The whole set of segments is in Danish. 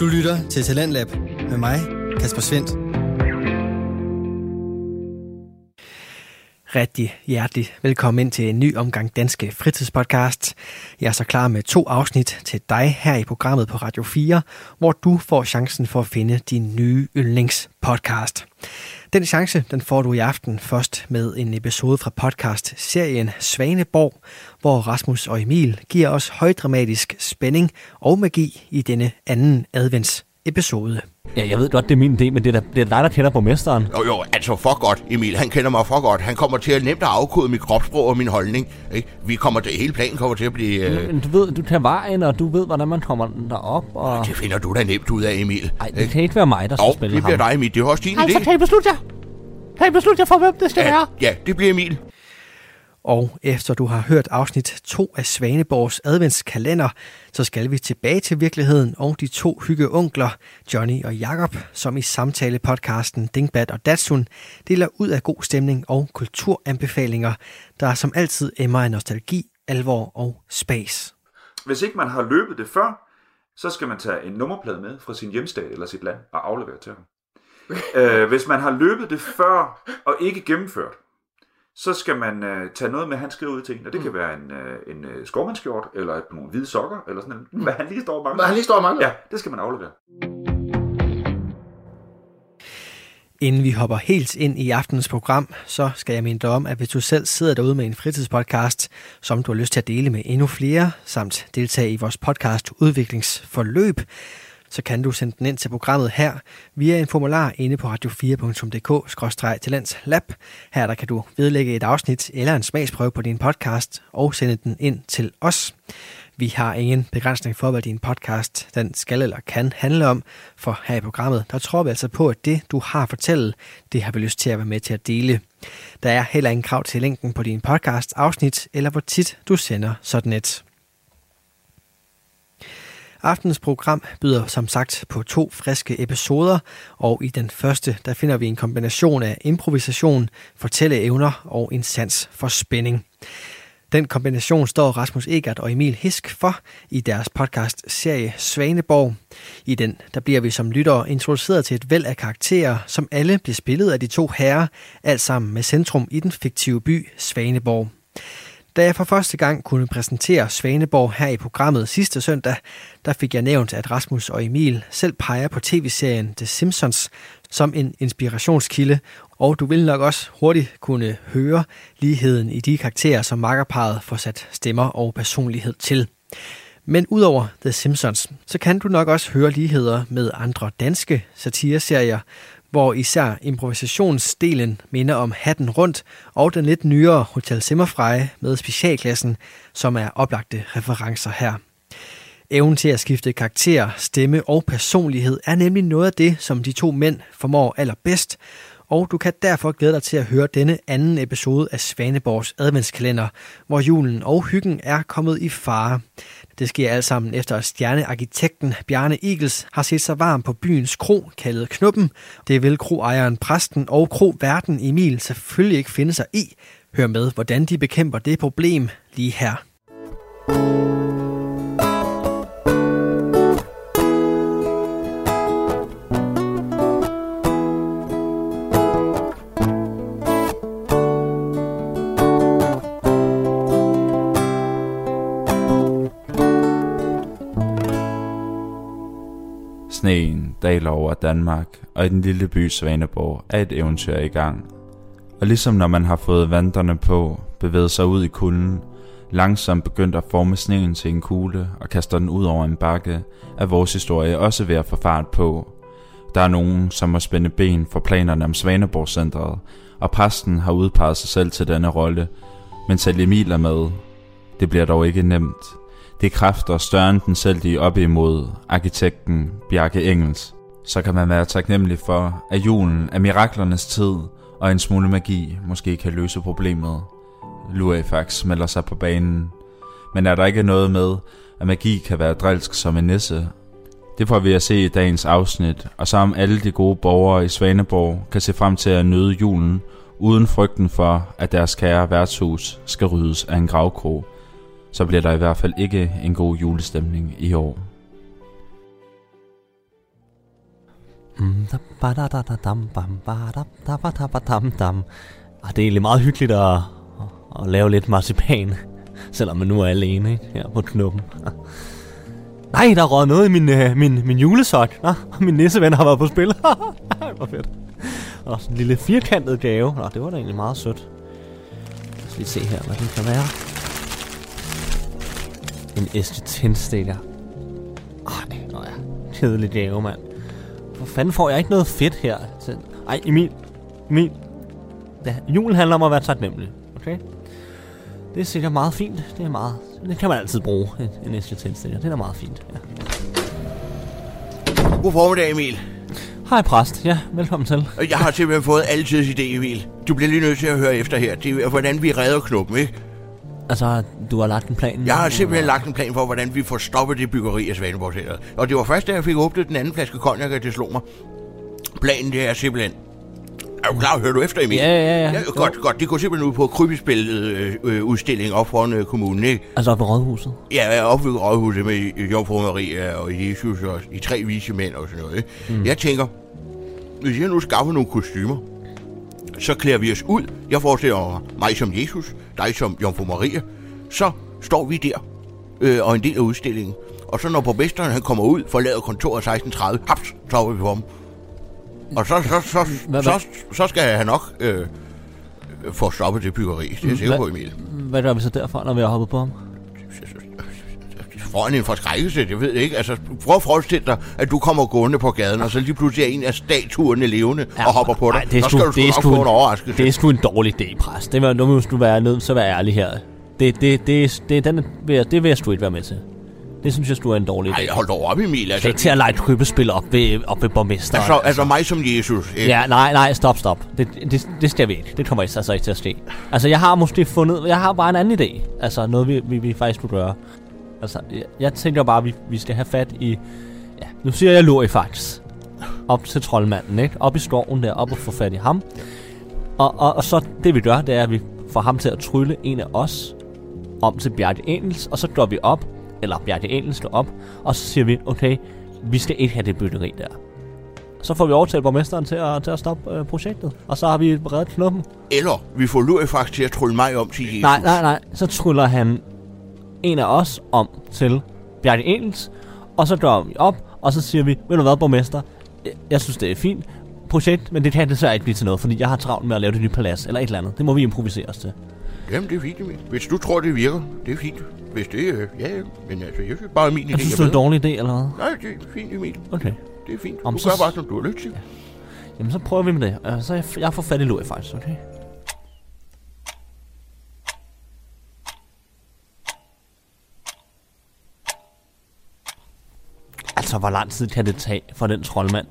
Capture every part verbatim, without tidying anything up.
Du lytter til Talentlab med mig, Kasper Svind. Rigtig hjertelig velkommen ind til en ny omgang Danske Fritidspodcast. Jeg er så klar med to afsnit til dig her i programmet på Radio fire, hvor du får chancen for at finde din nye yndlingspodcast. Den chance, den får du i aften først med en episode fra podcast-serien Svaneborg, hvor Rasmus og Emil giver os højdramatisk spænding og magi i denne anden advents-episode. Ja, jeg ved godt, det er min idé, men det er dig, der kender borgmesteren. Jo, jo, altså for godt, Emil. Han kender mig for godt. Han kommer til at nemt at afkode mit kropssprog og min holdning. Ikke? Vi kommer til, hele planen kommer til at blive... Øh... Men, men du ved, du tager vejen, og du ved, hvordan man kommer derop, og... Ja, det finder du da nemt ud af, Emil. Nej, det kan ikke være mig, der skal jo, spille det ham. Det bliver dig, Emil. Det er også din idé. Ej, så tag et beslut jer. Tag et beslut jer for, hvem det skal ja, være. Ja, det bliver Emil. Og efter du har hørt afsnit to af Svaneborgs adventskalender, så skal vi tilbage til virkeligheden og de to hyggeonkler, Johnny og Jakob, som i samtalepodcasten Dingbat og Datsun deler ud af god stemning og kulturanbefalinger, der som altid emmer af nostalgi, alvor og spas. Hvis ikke man har løbet det før, så skal man tage en nummerplade med fra sin hjemstat eller sit land og aflevere til ham. øh, hvis man har løbet det før og ikke gennemført, så skal man øh, tage noget med, han skriver ud til en. Og det mm. kan være en, øh, en øh, skovmandskjort, eller nogle hvide sokker, eller sådan noget. Hvad han lige står og mangler. Hvad han lige står og mangler. Ja, det skal man aflevere. Inden vi hopper helt ind i aftenens program, så skal jeg minde dig om, at hvis du selv sidder derude med en fritidspodcast, som du har lyst til at dele med endnu flere, samt deltage i vores podcast udviklingsforløb, så kan du sende den ind til programmet her via en formular inde på radio fire punktum d k bindestreg talentlab. Her der kan du vedlægge et afsnit eller en smagsprøve på din podcast og sende den ind til os. Vi har ingen begrænsning for, hvad din podcast den skal eller kan handle om, for her i programmet der tror vi altså på, at det du har at fortælle, det har vi lyst til at være med til at dele. Der er heller ingen krav til linken på din podcast afsnit eller hvor tit du sender sådan et. Aftenens program byder som sagt på to friske episoder, og i den første der finder vi en kombination af improvisation, fortælleevner og en sans for spænding. Den kombination står Rasmus Egert og Emil Hisk for i deres podcast-serie Svaneborg. I den der bliver vi som lyttere introduceret til et væld af karakterer, som alle bliver spillet af de to herrer, alt sammen med centrum i den fiktive by Svaneborg. Da jeg for første gang kunne præsentere Svaneborg her i programmet sidste søndag, der fik jeg nævnt, at Rasmus og Emil selv peger på tv-serien The Simpsons som en inspirationskilde, og du vil nok også hurtigt kunne høre ligheden i de karakterer, som makkerparret får sat stemmer og personlighed til. Men udover The Simpsons, så kan du nok også høre ligheder med andre danske satireserier, hvor især improvisationsdelen minder om Hatten Rundt og den lidt nyere Hotel Sommerfri med specialklassen, som er oplagte referencer her. Evnen til at skifte karakter, stemme og personlighed er nemlig noget af det, som de to mænd formår allerbedst, og du kan derfor glæde dig til at høre denne anden episode af Svaneborgs adventskalender, hvor julen og hyggen er kommet i fare. Det sker alt sammen efter, at stjernearkitekten Bjarke Ingels har set sig varm på byens kro, kaldet Knuppen. Det vil kroejeren Præsten og kroværten Emil selvfølgelig ikke finde sig i. Hør med, hvordan de bekæmper det problem lige her. Sneen daler over Danmark, og i den lille by Svaneborg er et eventyr i gang. Og ligesom når man har fået vandrene på, bevæget sig ud i kulden, langsomt begyndt at forme sneen til en kugle og kaster den ud over en bakke, er vores historie også ved at få fart på. Der er nogen, som må spænde ben for planerne om Svaneborg-centret, og Præsten har udpeget sig selv til denne rolle, men selv Emil er med. Det bliver dog ikke nemt. Det er kræfter større end den selv, de er op imod arkitekten Bjarke Ingels. Så kan man være taknemmelig for, at julen er miraklernes tid, og en smule magi måske kan løse problemet. Lurifax melder sig på banen. Men er der ikke noget med, at magi kan være drilsk som en nisse? Det får vi at se i dagens afsnit, og så om alle de gode borgere i Svaneborg kan se frem til at nyde julen, uden frygten for, at deres kære værtshus skal ryddes af en gravkrog. Så bliver der i hvert fald ikke en god julestemning i år. Ah, det er egentlig meget hyggeligt at, at lave lidt marcipan, selvom man nu er alene, ikke? Her på knuppen. Nej, der er røget noget i min, øh, min, min julesok. Nå, min nisseven har været på spil. Det var fedt. Og sådan en lille firkantet gave. Nå, det var da egentlig meget sødt. Lad os lige se her, hvad det kan være. En æske tændstikker. Ej, nå ja. Kedelig gave, mand. Hvor fanden får jeg ikke noget fedt her? Ej, Emil. Emil. Ja, julen handler om at være taknemmelig. Okay? Det er sikkert meget fint. Det er meget... Det kan man altid bruge, en æske tændstikker. Det er da meget fint, ja. God formiddag, Emil. Hej, præst. Ja, velkommen til. Jeg har simpelthen fået altidens idé, Emil. Du bliver lige nødt til at høre efter her. Det er, hvordan vi redder knuppen, ikke? Altså, du har lagt en plan? Jeg har simpelthen lagt en plan for, hvordan vi får stoppet det byggeri af Svaneborg. Og det var først, da jeg fik åbnet den anden flaske konjak, at det slog mig. Planen, det er simpelthen... Er du klar? Hører du efter, Emil? Ja, ja, ja. ja godt, jo. godt. Det går simpelthen ud på krybespillet-udstillingen øh, op foran øh, kommunen, ikke? Altså op ved rådhuset? Ja, op ved rådhuset med Jomfru Maria og Jesus og de tre vise mænd og sådan noget, ikke? Mm. Jeg tænker, hvis jeg nu skaffer nogle kostymer, så klæder vi os ud. Jeg forestiller mig som Jesus, dig som Jomfru Maria. Så står vi der øh, og en del af udstillingen. Og så når borgmesteren han kommer ud, forlader kontoret seksten tredive, haps, så er vi på ham. Og så, så, så, så, så, så skal han nok øh, få stoppet det byggeri. Det er jeg sikker på, Emil. Hvad gør vi så derfra, når vi har hoppet på ham? Foran en forskrækkelse, det ved jeg ikke. Altså, prøv at forestille dig, at du kommer gående på gaden, og så lige pludselig er en af statuerne levende ja, og hopper på dig. Ej, det er sku, så skal du det sku nok en, få en overraskelse. Det er sgu en dårlig idé, præst. Det var, nu må du være nødt til at være ærlig her. Det, det, det, det, den vil jeg, det vil jeg sgu ikke være med til. Det synes jeg, du er en dårlig idé. Ej, hold da op, Emil. Altså. Det er ikke til at lege et krybespil op ved, op ved borgmesteren. Altså, altså mig som Jesus. Ikke? Ja, nej, nej, stop, stop. Det, det, det skal vi ikke. Det kommer altså ikke til at ske. Altså, jeg har måske fundet... Jeg har bare en anden idé. Altså, noget vi, vi, vi faktisk kunne gøre. Altså, jeg, jeg tænker bare, vi, vi skal have fat i... Ja, nu siger jeg Lurifax. Op til troldmanden, ikke? Op i skoven der, op og få fat i ham. Og, og, og så det, vi gør, det er, at vi får ham til at trylle en af os om til Bjarke Ingels, og så går vi op. Eller Bjarke Ingels slår op, og så siger vi, okay, vi skal ikke have det bytteri der. Så får vi overtalt borgmesteren til at, til at stoppe øh, projektet, og så har vi reddet knuppen. Eller vi får Lurifax til at trylle mig om til Jesus. Nej, nej, nej, så tryller han en af os om til Bjarke Ingels, og så gør vi op, og så siger vi, ved du hvad, borgmester, jeg synes det er fint projekt, men det kan desværre ikke blive til noget, fordi jeg har travlt med at lave det nye palads, eller et eller andet. Det må vi improvisere os til. Jamen, det er fint, Emil. Hvis du tror, det virker, det er fint. Hvis det er, øh, ja, men altså, jeg synes bare, min idé er bedre. Synes du, det er en dårlig idé, eller hvad? Nej, det er fint, Emil. Okay. Det er fint. Du Om, gør så... bare, som du har lyst til. Ja. Jamen, så prøver vi med det. Uh, så jeg, jeg får fat i Lurifax, faktisk, okay? Altså, hvor lang tid kan det tage for den troldmand?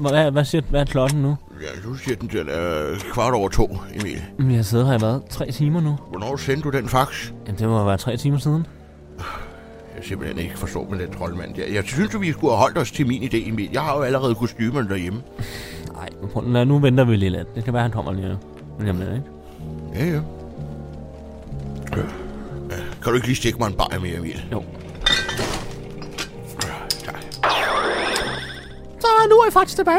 Hvad, hvad, siger, hvad er klokken nu? Ja, du siger den til øh, kvart over to, Emil. Men jeg sidder her i hvad? Tre timer nu. Hvornår sendte du den fax? Jamen, det må være tre timer siden. Jeg simpelthen ikke forstår med den troldmand. Jeg, jeg synes, at vi skulle have holdt os til min idé, Emil. Jeg har jo allerede kostymerne derhjemme. Nej, nu venter vi lige lidt. Det kan være, han kommer lige nu. Jamen, ikke? Ja, ja. Øh, kan du ikke lige stikke mig en bajer mere, Emil? Jo. Nu er jeg faktisk tilbage.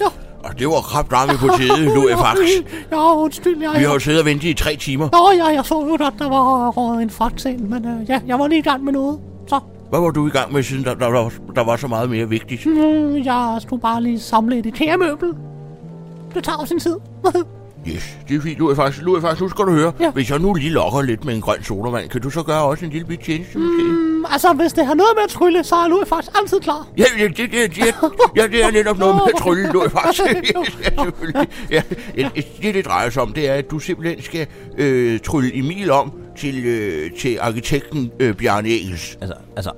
Ja. Og det var krabdramme på tide, nu er jeg faktisk. Ja, undskyld. Jeg, vi har jo siddet og ventet i tre timer. Nå ja, jeg så jo, at der var røget en fax ind, men øh, ja, jeg var lige i gang med noget. Så. Hvad var du i gang med, siden der, der, der, der var så meget mere vigtigt? Mm, jeg skulle bare lige samle et IKEA-møbel. Det tager jo sin tid. Yes, det er fint. Nu er faktisk, nu er faktisk, nu skal du høre. Ja. Hvis jeg nu lige lokker lidt med en grøn sodavand, kan du så gøre også en lille bit tjeneste måske? Mm, altså, hvis det har noget med at trylle, så er Lurifax faktisk altid klar. Ja, ja, det, det, det, ja, det er netop noget med at trylle, Lurifax. Ja, selvfølgelig. Ja, det, det drejer sig om, det er, at du simpelthen skal øh, trylle Emil om til, øh, til arkitekten øh, Bjarke Ingels. Altså, altså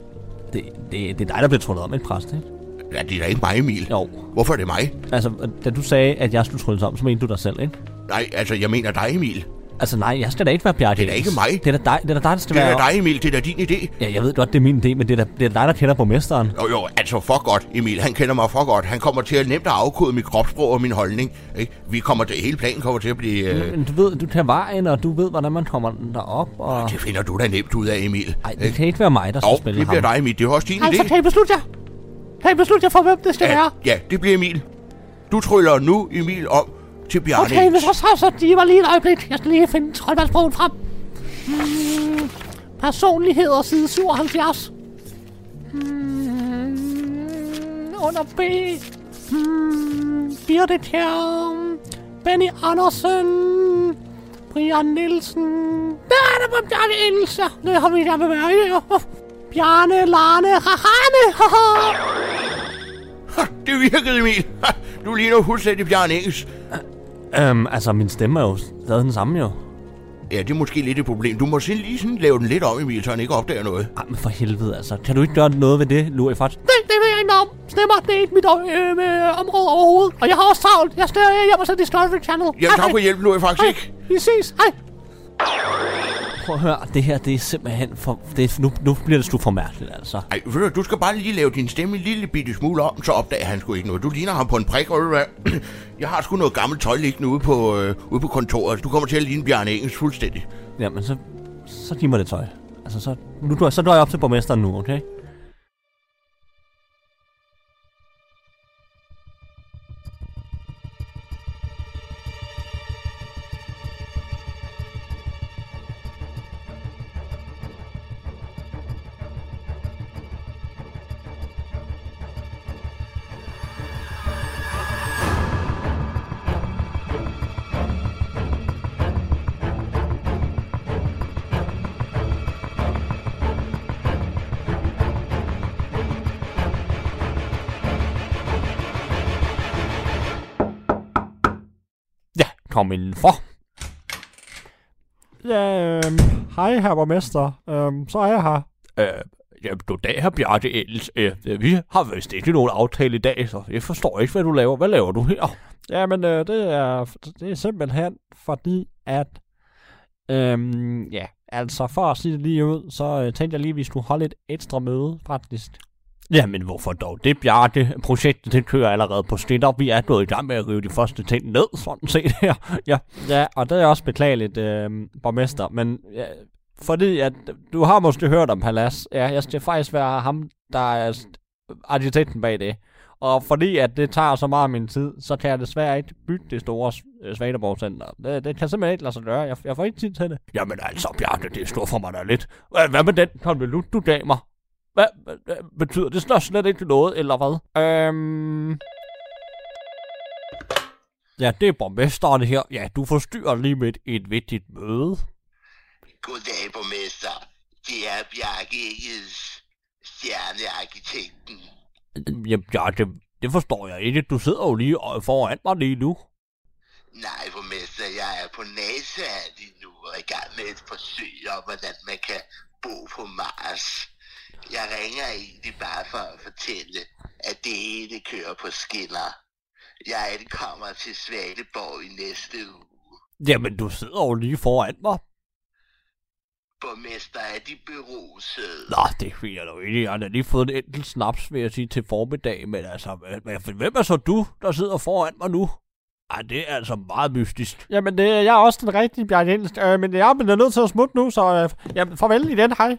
det, det, det er dig, der bliver trullet om, en præst, ikke? Ja, det er da ikke mig, Emil. Jo. Hvorfor er det mig? Altså, da du sagde, at jeg skulle trylles om, så mente du dig selv, ikke? Nej, altså, jeg mener dig, Emil. Altså, nej, jeg skal da ikke være Bjarke. Det er da ikke mig. Det er da dig, det er da dig, der skal være... Det er da dig, Emil. Det er da din idé. Ja, jeg ved godt, det er min idé, men det er da, det er da dig, der kender borgmesteren. Jo, jo, altså, for godt, Emil. Han kender mig for godt. Han kommer til at nemt at afkode mit kropssprog og min holdning. Ikke? Vi kommer til... Hele planen kommer til at blive... Øh... Men, du ved, du tager vejen, og du ved, hvordan man kommer derop, og... Det finder du da nemt ud af, Emil. Nej, det kan ikke være mig, der skal spille ham. Det bliver dig, Emil. Det er også din idé. Altså, kan I beslutte jer? Kan I beslutte jer for, hvem det skal ja, være? Ja, det bliver Emil. Du tryller nu Emil om til Bjarne. Okay, men så så, så de var lige et øjeblik. Jeg skal lige finde troldmandsbogen frem. Hmm, personligheder side syvoghalvfjerds. Hmm, under B. Hmm, Birgit her. Benny Andersen. Brian Nielsen. Der er der på Bjarke Ingels. Det har vi gerne været. Bjarne, Larne, Rahane. Det virkede, Emil. Du ligner fuldstændig Bjarne Ingels. Øhm, altså, min stemme er jo stadig den samme, jo. Ja, det er måske lidt et problem. Du må lige sådan lave den lidt om, Emil, så han ikke opdager noget. Ej, men for helvede, altså. Kan du ikke gøre noget ved det, Lurifax? Nej, det vil jeg ikke om. Stemmer, det er ikke mit øh, øh, område overhovedet. Og jeg har også travlt. Jeg større hjem og så Discovery Channel. Jamen, tak for hjælpen, Lurifax, ikke? Vi ses. Hej. Prøv at høre, det her, det er simpelthen for... Det er, nu, nu bliver det sgu for mærkeligt, altså. Ej, ved du, du skal bare lige lave din stemme en lille bitte smule om, så opdager han sgu ikke noget. Du ligner ham på en prik, og jeg har sgu noget gammelt tøj liggende ude på, øh, ude på kontoret. Du kommer til at ligne Bjarne Ingels fuldstændig. Jamen, så, så giv mig det tøj. Altså, så, nu, så når jeg op til borgmesteren nu, okay? Kom indenfor. Ja, øh, hej, herr borgmester. Øh, så er jeg her. Øh, jamen, goddag, herr Bjarke Ingels. Øh, vi har vist ikke nogen aftale i dag, så jeg forstår ikke, hvad du laver. Hvad laver du her? Jamen, øh, det, er, det er simpelthen fordi, at... Øh, ja, altså, for at sige det lige ud, så øh, tænkte jeg lige, at vi skulle holde et ekstra møde, faktisk. Jamen, hvorfor dog? Det Bjarke, projektet, det kører allerede på skinner. Vi er gået i gang med at rive de første ting ned, sådan set her. Ja, ja og det er også beklageligt, øh, borgmester. Men ja, fordi, at du har måske hørt om Palads. Ja, jeg skal faktisk være ham, der er arkitekten bag det. Og fordi, at det tager så meget af min tid, så kan jeg desværre ikke bygge det store Svaneborg-center. Det, det kan simpelthen ikke lade sig gøre. Jeg, jeg får ikke tid til det. Jamen altså, Bjarke, det skuffer mig da lidt. Hvad med den konvolut, du gav mig? Hvad betyder det? Det er slet ikke noget, eller hvad? Øhm... Ja, det er borgmesteren her. Ja, du forstyrrer lige med et vigtigt møde. Goddag, borgmester. Det er Bjarke Ingels, stjernearkitekten. Jamen, Bjarke, det forstår jeg ikke. Du sidder jo lige foran mig lige nu. Nej, borgmester, jeg er på NASA lige nu og i gang med et forsøg om, hvordan man kan bo på Mars. Jeg ringer egentlig bare for at fortælle, at det ene kører på skinner. Jeg ankommer til Svaneborg i næste uge. Jamen, du sidder jo lige foran mig. Borgmester, er de berusede? Nå, det vil jeg dog ikke. Jeg har lige fået en enkelt snaps, vil jeg sige, til formiddag. Men altså, hvem er så du, der sidder foran mig nu? Ej, det er altså meget mystisk. Jamen, det er jeg også den rigtige, Bjarke Ingels. Øh, men jeg er nødt til at smutte nu, så øh, jamen, farvel igen, hej.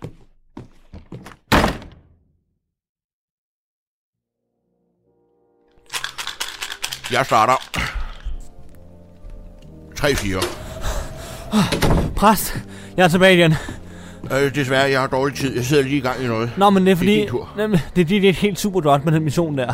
Jeg starter. tre fire. Præst, jeg er tilbage igen. Øh, desværre, jeg har dårlig tid. Jeg sidder lige i gang i noget. Nå, men det er fordi... Det er din tur. Jamen, det, det er helt super godt med den mission der.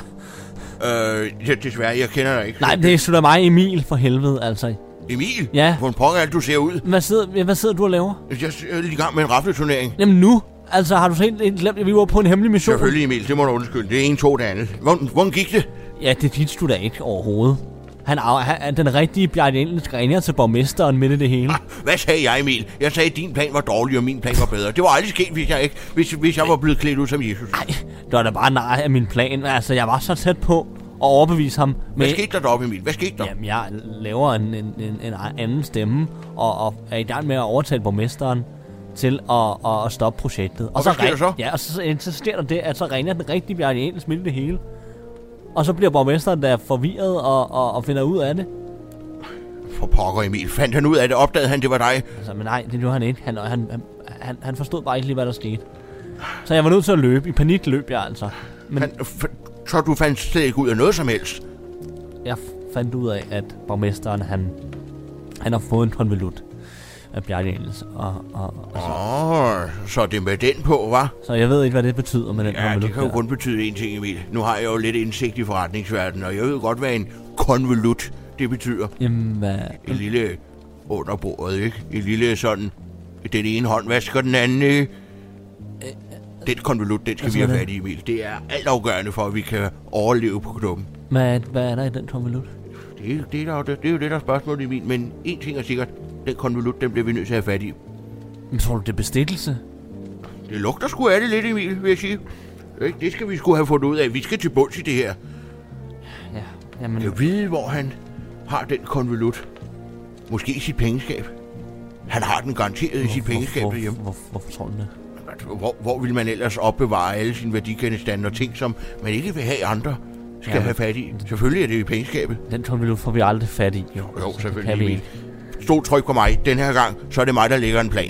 Øh, ja, desværre, jeg kender dig ikke. Nej, det er sgu da mig, Emil, for helvede, altså. Emil? Ja. Hvor en pokker alt du ser ud. Hvad sidder, hvad sidder du og laver? Jeg er lige i gang med en rafleturnering. Jamen nu? Altså, har du helt, helt glemt, at vi var på en hemmelig mission? Selvfølgelig, Emil. Det må du undskylde. Det er en, to, det andet. Hvordan, hvordan gik det? Ja, det vidste du da ikke overhovedet. Han er den rigtige Bjarke Ingels ringer til borgmesteren midt i det hele. Ah, hvad sagde jeg, Emil? Jeg sagde, at din plan var dårlig, og min plan var bedre. Det var aldrig sket, hvis jeg, ikke, hvis, hvis jeg var blevet klædt ud som Jesus. Nej, det var da bare nej af min plan. Altså, jeg var så tæt på at overbevise ham. Med... Hvad skete der deroppe, Emil? Hvad skete der? Jamen, jeg laver en, en, en, en anden stemme, og, og er i gang med at overtale borgmesteren til at, at stoppe projektet. Og, og så sker der så? Ja, og så insisterer der det, at så ringer den rigtige Bjarke Ingels midt i det hele. Og så bliver borgmesteren der forvirret og, og, og finder ud af det. For pokker, Emil. Fandt han ud af det? Opdagede han, det var dig? Altså, men nej, det gjorde han ikke. Han, han, han, han forstod bare ikke lige, hvad der skete. Så jeg var nødt til at løbe. I panik løb jeg, altså. Men... Han, så du fandt slet ikke ud af noget som helst? Jeg fandt ud af, at borgmesteren, han, han har fået en konvolut af Bjarke Ingels. Åh, og, og så. Oh, så det med den på, hva? Så jeg ved ikke, hvad det betyder med den konvolut. Ja, det kan jo der. kun betyde en ting, Emil. Nu har jeg jo lidt indsigt i forretningsverdenen, og jeg ved godt, hvad en konvolut det betyder. Jamen, hvad? En lille underbordet, ikke? En lille sådan, den ene hånd vasker den anden, ikke? Den konvolut, den skal vi have fat i, Emil. Det er altafgørende for, at vi kan overleve på klubben. Hvad, hvad er der i den konvolut? Det, det, det, det, det er jo det, der er spørgsmålet, Emil. Men en ting er sikkert. Den konvolut, den bliver vi nødt til at have fat i. Men tror du, det er bestikkelse? Det lugter sgu af det lidt, Emil, vil jeg sige. Det skal vi sgu have fundet ud af. Vi skal til bunds i det her. Ja, jamen... Jeg ved, hvor han har den konvolut. Måske i sit pengeskab. Han har den garanteret hvor, i sit hvor, pengeskab hvor, derhjemme. Hvor, hvor, hvorfor tror du det? Hvor, hvor vil man ellers opbevare alle sine værdigenstande og ting, som man ikke vil have andre skal ja, have fat i? Selvfølgelig er det i pengeskabet. Den konvolut får vi aldrig fat i. Jo, jo så selvfølgelig. Stort tryk på mig. Den her gang, så er det mig, der lægger en plan.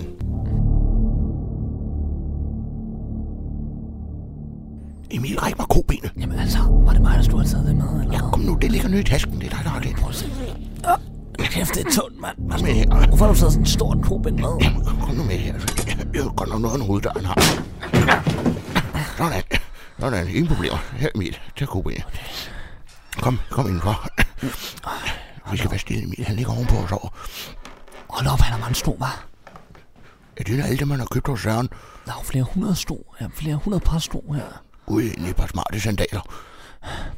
Emil, ræk mig kobenet. Jamen altså, var det mig, der skulle have taget den med? Eller? Ja, kom nu, det ligger nede i tasken. Det er dig, der har det. Prøv at se. Kæft, det er tungt, mand. Hvorfor har du taget sådan en stor koben med? Jamen, kom nu med her. Jeg har godt nok noget af hoveddøren her. Sådan. Sådan. Ingen problemer. Her, Emil. Tag kobenet. Kom, kom indenfor. Vi skal være stille, Emil. Han ligger ovenpå og sover. Hold op, han er meget stor, hva'? Ja, det er alle dem, man har købt hos Søren. Der er jo flere hundrede sto. Ja, flere hundrede par sto her. Ude i et par smarte sandaler.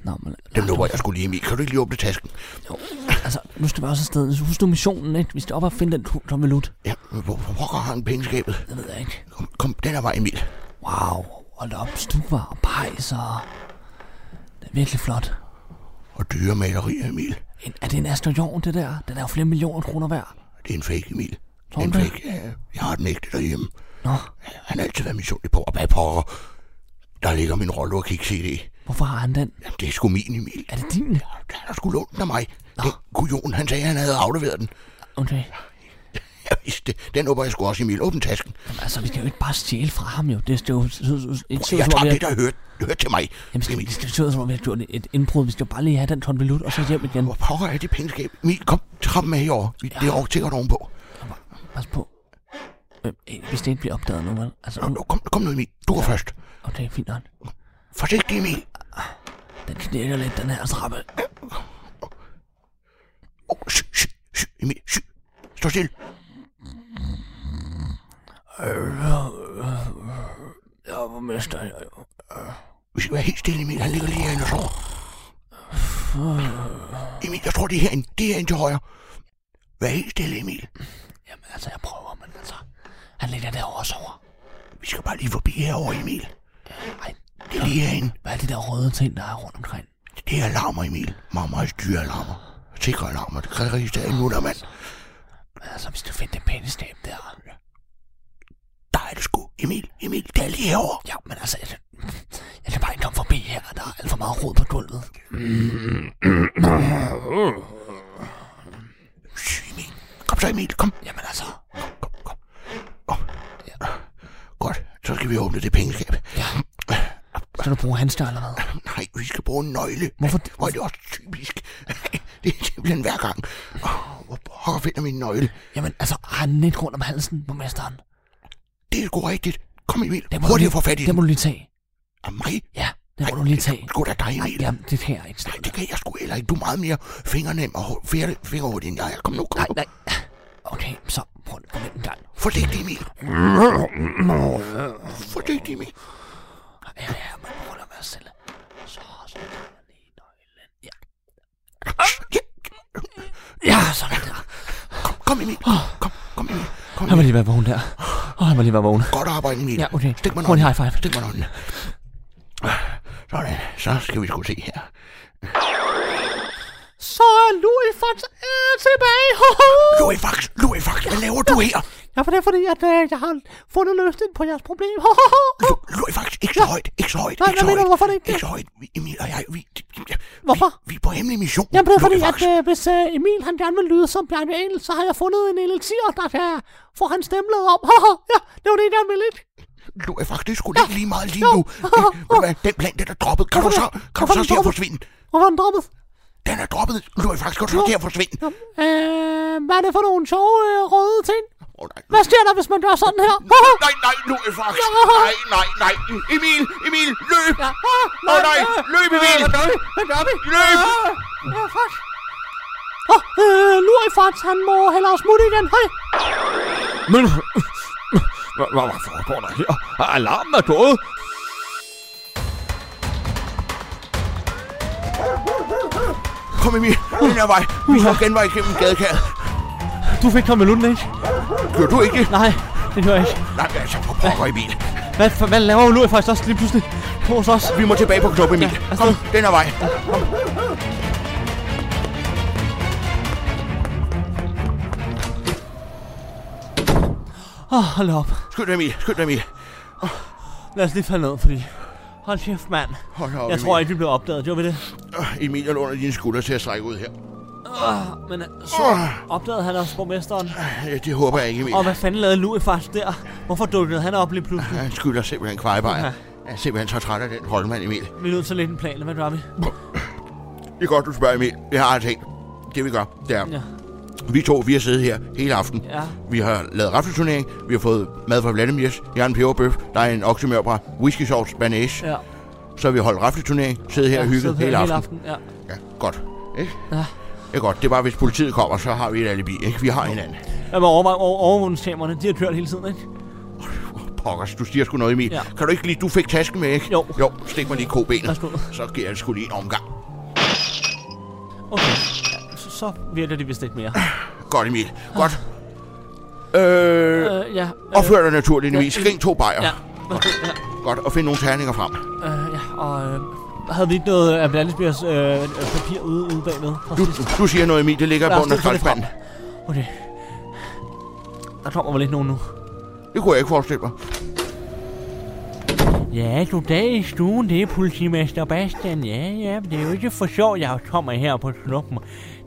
Nå, men... Dem lukker jeg sgu lige, Emil. Kan du ikke lige åbne tasken? Jo, altså, nu skal vi også afsted. Så husk du missionen, ikke? Vi skal op og finde den konvolut. Ja, hvorfor har han pengeskabet? Det ved jeg ikke. Kom, kom den her vej, Emil. Wow, hold op. Stuber og pejs og... Det er virkelig flot. Og dyre malerier, Emil. En, er det en astronaut, det der? Den er jo flere millioner kroner værd. Det er en fake, Emil. Tror du det? En fake, ja. Jeg har den ægte derhjemme. Nå? Han har altid været missionlig på, og hvad pokker. Der ligger min rolle og kigge C D. Hvorfor har han den? Jamen, det er sgu min, Emil. Er det din? Ja, der er sgu lånt den af mig. Nå. Den kujon, han sagde, han havde afleveret den. Okay. Jeg vidste det. Den åber jeg sgu også, Emil. Åbn tasken. Jamen, altså, vi kan jo ikke bare stjæle fra ham, jo. Det er jo... Jeg tager det, der hørte. Hør til mig. Jamen, skal, det skal jo som om, vi har gjort et indbrud. Vi skal jo bare lige have den konvolut, og så hjem igen. Hvor pokker er det pengeskab? Emil, kom, trappen af herovre. Vi, ja. Det er jo sikkert ovenpå. Kom, pas på. Hvis det ikke bliver opdaget nu, vel? Altså, nu... Kom, kom nu, Emil. Du går ja. først. Okay, fint nok. Forsigtig, Emil. Den knækker lidt, den her trappe. Åh, sy, sy, sy, Emil, sy. Stå stille. Jeg er borgmester. Vi skal være helt stille, Emil. Han ligger lige herinde og sover. Emil, jeg tror, det er herinde. Det er herinde til højre. Vær helt stille, Emil. Jamen altså, jeg prøver, men altså... Han ligger derovre og sover. Vi skal bare lige forbi herovre, Emil. Nej, det er lige herinde. Hvad er det der røde ting, der er rundt omkring? Det er alarmer, Emil. Meget, meget dyre alarmer. Sikre alarmer. Det kræver rigtig stadig nu, der mand. Altså, hvis du finder den pæne stab der... Der er det sgu. Emil, Emil, det er lige herovre. Ja, men altså, jeg, jeg kan bare ikke komme forbi her. Der er alt for meget rod på gulvet. Syg, Emil. Kom så, Emil, kom. Jamen altså... Kom, kom, kom. Oh. Ja. Godt, så skal vi åbne det pengeskab. Ja. Skal du bruge handsker eller hvad? Nej, vi skal bruge en nøgle. Hvorfor? Det, Hvor er det også typisk. Det er simpelthen hver gang. Oh, hvor pokker finder min nøgle? Jamen, altså, har han lidt rundt om halsen, borgmesteren? Det er sgu rigtigt. Kom, Emil. Hurtigt at få fat i den. Det må du lige tage. Af mig? Ja, det må Ej, du lige tage. Det sgu da dig, Emil. Jamen, det kan jeg ikke. Nej, det kan jeg sgu heller ikke. Du er meget mere fingernem og fingerhurtig end jeg. Kom nu, kom nu. Nej, nej. Okay, så prøv at vente en gang. Forsigtig, Emil. Forsigtig, Emil. Ja, ja, man må holde med os selv. Så, så er der lige nøglen. Ja. Ja, sådan der. Kom, kom, Emil. Kom, kom, Emil. Kom, Emil. Han må lige være vågen der. Åh, han må lige være vågen. Godt arbejde, Emil. Ja, okay. Stik mig noget. High five. Stik mig noget. Sådan, så skal vi sgu se her. Så er Lurifax øh, tilbage. Lurifax, Lurifax, ja, hvad laver ja, du her? Ja, for det er fordi, at øh, jeg har fundet løsning på jeres problem. Lurifax, ikke så ja. højt, ikke så højt, nej, ikke så højt. Nej, hvorfor det ikke? Ikke så højt, Emil og jeg, vi, hvorfor? vi, vi er på hemmelig mission. Jamen, det er fordi, Lurifax. at øh, hvis øh, Emil han gerne vil lyde som Bjarke Ingels, så har jeg fundet en elixir, der kan få hans stemme lavet om. Ja, det var det, jeg gerne ville, ikke? Lurifax, det skulle ikke lige meget lige nu. Den plan, den er droppet. Kan du så kan du så se at forsvinde? Hvor var den droppet? Den er droppet. Lurifax, kan du så se at forsvinde? Hvad er det for nogle sjove røde ting? Hvad sker der, hvis man gør sådan her? Nej, nej, Lurifax. Nej, nej, nej. Emil, Emil, løb. Åh nej, løb Emil. Hvad gør vi? Løb. Lurifax. Lurifax, han må hellere smutte igen. Hej. Men... Hvad foregår der her? Alarmen er gået! Kom Emil, den her vej. Vi skal genvej igennem gadekæret. Du fik kommet lunden, ikke? Gør du ikke det? Nej, det gør jeg ikke. Nej, altså, hvor pokker Emil? Hvad, hvad laver Lurifax også lige pludselig hos os? Vi må tilbage på klub, Emil. Ja, kom, den her vej. Ja, kom. Åh, oh, hold op. Skynd dig, Emil. Skynd dig, Emil. Oh. Lad os lige falde ned, fordi... Hold kæft, mand. Hold op, jeg Emil. Tror ikke, vi blev opdaget. Gjorde vi det? Oh, Emil, jeg låner dine skulder til at strække ud her. Oh, men så oh. opdagede han også borgmesteren. Ja, det håber jeg ikke, Emil. Og hvad fanden lavede Lurifax der? Hvorfor dukkede han op lige pludselig? Ja, han skylder simpelthen kvejbejeren. Okay. Jeg er simpelthen så træt af den rollemand, Emil. Vi er nødt til lidt en plan. Hvad gør vi? Det er godt, du spørger, Emil. Det har jeg tænkt. Det vi gør, det er... Ja. Vi to, vi har siddet her hele aften. Ja. Vi har lavet rafteturnering, vi har fået mad fra Vladimir's, jeg har en peberbøf, der er en oksemørbræ, whisky sauce, banage. Ja. Så har vi holdt rafteturnering, siddet her ja, og hygget hele, hele aften. aften. Ja. Ja, godt. Ikke? Ja. Det er godt. Det er bare, hvis politiet kommer, så har vi et alibi, ikke? Vi har hinanden. Ja, men over, over, overvågningskamerne, de har kørt hele tiden, ikke? Pokkers, du stiger sgu noget, Emil. Ja. Kan du ikke lige, du fik tasken med, ikke? Jo. Jo, stik mig lige kobenet. Så giver jeg sgu lige en omgang. Okay. Så virker det vist ikke mere. Godt, Emil. Godt. Øh, øh, ja, øh, opfør dig naturligt, Emil. Skring to bajer. Ja, godt. Ja. Godt, og find nogle terninger frem. Øh, ja, og øh, havde vi ikke noget af Blandingsbjergs øh, papir ude, ude bagved? Du, du siger noget, Emil. Det ligger i bunden af skraldspanden. Okay. Der kommer vel ikke nogen nu? Det kunne jeg ikke forestille mig. Ja, goddag i stuen. Det er politimester Bastian. Ja, ja, det er jo ikke for sjovt, jeg kommer her på snuppen.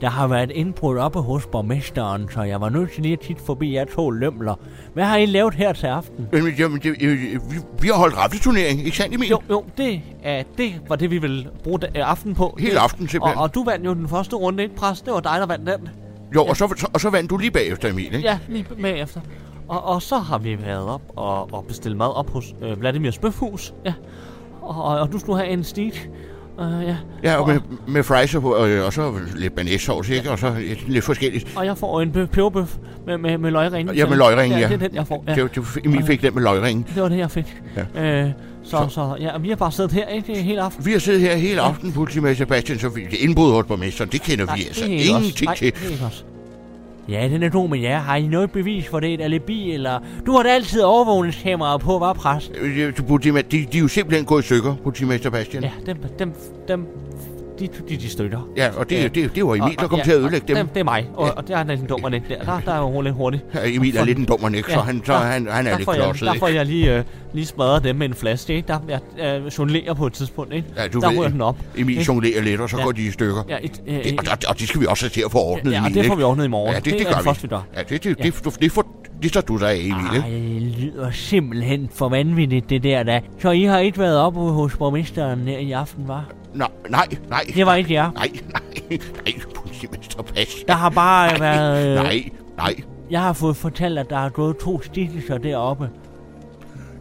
Der har været indbrud oppe hos borgmesteren, så jeg var nødt til lige at titte forbi jer to lømler. Hvad har I lavet her til aften? Jamen, jamen det, øh, vi, vi har holdt rafteturnering, ikke sandt, Emil? Jo, jo, det, øh, det var det, vi ville bruge da, øh, aften på. Hele aften, simpelthen. Og, og du vandt jo den første runde, ikke, præst? Det var dig, der vandt den. Jo, ja. og, så, så, og så vandt du lige bagefter, Emil, ikke? Ja, lige bagefter. Og, og så har vi været op og, og bestilt mad op hos øh, Vladimir's bøfhus, ja. Og, og, og du skulle have en stig. Uh, ja. ja, og med, med fries og, øh, og så lidt banæssauce, ikke? Ja. Og så lidt forskelligt. Og jeg får en peberbøf med, med, med løgringen. Ja, med løgringen, ja. ja. Det er den, jeg får. Ja. Det, det, Emil fik den med løgringen. Det var det, jeg fik. Ja. Øh, så, så. så ja, vi har bare siddet her, ikke? Hele aften. Vi har siddet her hele aften, ja. Politimester Sebastian, så vi, det indbrud hos borgmesteren, det kender Nej, vi altså ingenting Nej, til. Ja, den er god med jer. Har I noget bevis for, det er et alibi, eller... Du har da altid overvågningskameraer på, var præst? De, de er jo simpelthen gået i stykker, politimester Bastian. Ja, dem... dem, dem de, de, de stykker. Ja, og det, ja. det, det, det var Emil, der kom ja, til at ødelægge dem. dem. Det er mig, og, ja. og der er lidt en dummer næk der. Der, der er jo lidt hurtigt. Ja, Emil er for, lidt en dummer næk, så, ja, han, så der, han, han er der lidt klodset. Der får jeg lige, øh, lige smadret dem med en flaske, ikke? Der, jeg øh, jonglerer på et tidspunkt, ikke? Ja, du der ved, den op, Emil ikke? Jonglerer lidt, og så ja. Går de i stykker. Ja, et, øh, det, og, og, og det skal vi også have til at få ordnet, ja, Emil, ikke? Ja, det får vi ordnet i morgen. Ja, det, det, det, det gør vi. Ja, det, det, det, det, det, for, det står du der af, Emil, ikke? Ej, det lyder simpelthen for vanvittigt, det der da. Så I har ikke været oppe hos borgmesteren i aften, var? Nej, nej, nej. Det var ikke jer. Nej, nej, nej, politimester Bastian. Der har bare nej, været... Øh, nej, nej. Jeg har fået fortalt, at der er gået to stillinger deroppe.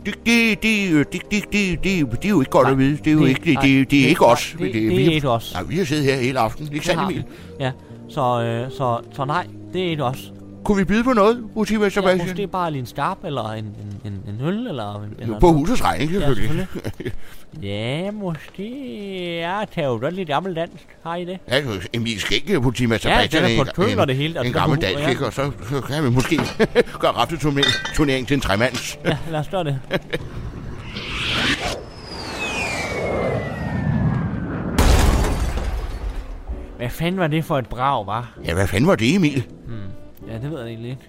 Det, det, det, det, det, det, det er jo ikke godt nej, at vide. Det er jo det, ikke, det, nej, det, det er ikke os. Det, det, det, det er ikke os. Nej, vi har siddet her hele aften. Ikke sandt, Emil? Ja, så, øh, så, så nej, det er ikke os. Kunne vi byde på noget, politimester Bastian? Ja, måske bare lige en skarp, eller en, en, en, en øl, eller... eller på husets regning, selvfølgelig. Ja, selvfølgelig. Ja, måske... Jeg tager jo godt lidt gammel dansk. Har I det? Ja, Emil skal ikke politimester Bastian. Ja, det er på køler det hele. En, en gammel dansk, ikke? Ja. Og så, så kan vi måske gøre rafteturnering til en tremands. Ja, lad os gøre det. Hvad fanden var det for et brag, hva'? Ja, hvad fanden var det, Emil? Hmm. Ja, det ved jeg egentlig ikke.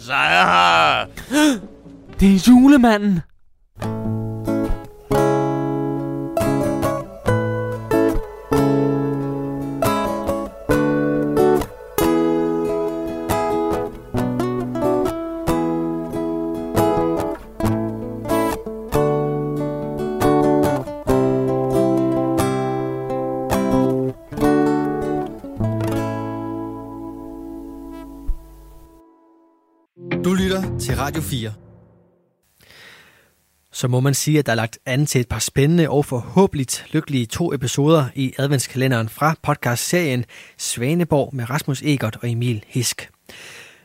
Så er jeg Det er julemanden! Radio fire. Så må man sige, at der er lagt an til et par spændende og forhåbentligt lykkelige to episoder i adventskalenderen fra podcastserien Svaneborg med Rasmus Egert og Emil Hisk.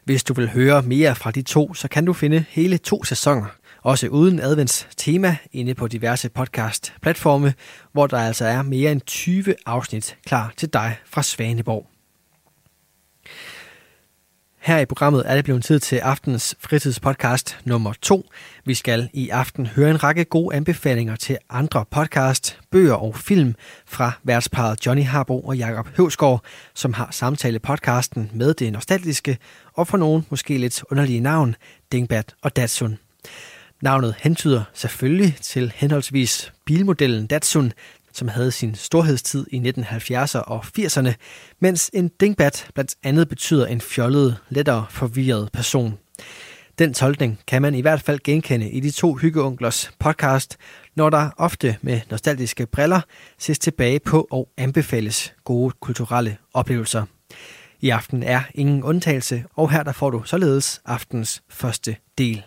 Hvis du vil høre mere fra de to, så kan du finde hele to sæsoner, også uden adventstema, inde på diverse podcast-platforme, hvor der altså er mere end tyve afsnit klar til dig fra Svaneborg. Her i programmet er det blevet tid til aftenens fritidspodcast nummer to. Vi skal i aften høre en række gode anbefalinger til andre podcast, bøger og film fra værtsparret Johnny Harbo og Jakob Høvskov, som har samtale-podcasten med det nostalgiske og for nogen måske lidt underlige navn, Dingbat og Datsun. Navnet hentyder selvfølgelig til henholdsvis bilmodellen Datsun, som havde sin storhedstid i nitten halvfjerdserne og firserne, mens en dingbat blandt andet betyder en fjollet, lettere forvirret person. Den tolkning kan man i hvert fald genkende i de to hyggeonklers podcast, når der ofte med nostalgiske briller ses tilbage på og anbefales gode kulturelle oplevelser. I aften er ingen undtagelse, og her der får du således aftens første del.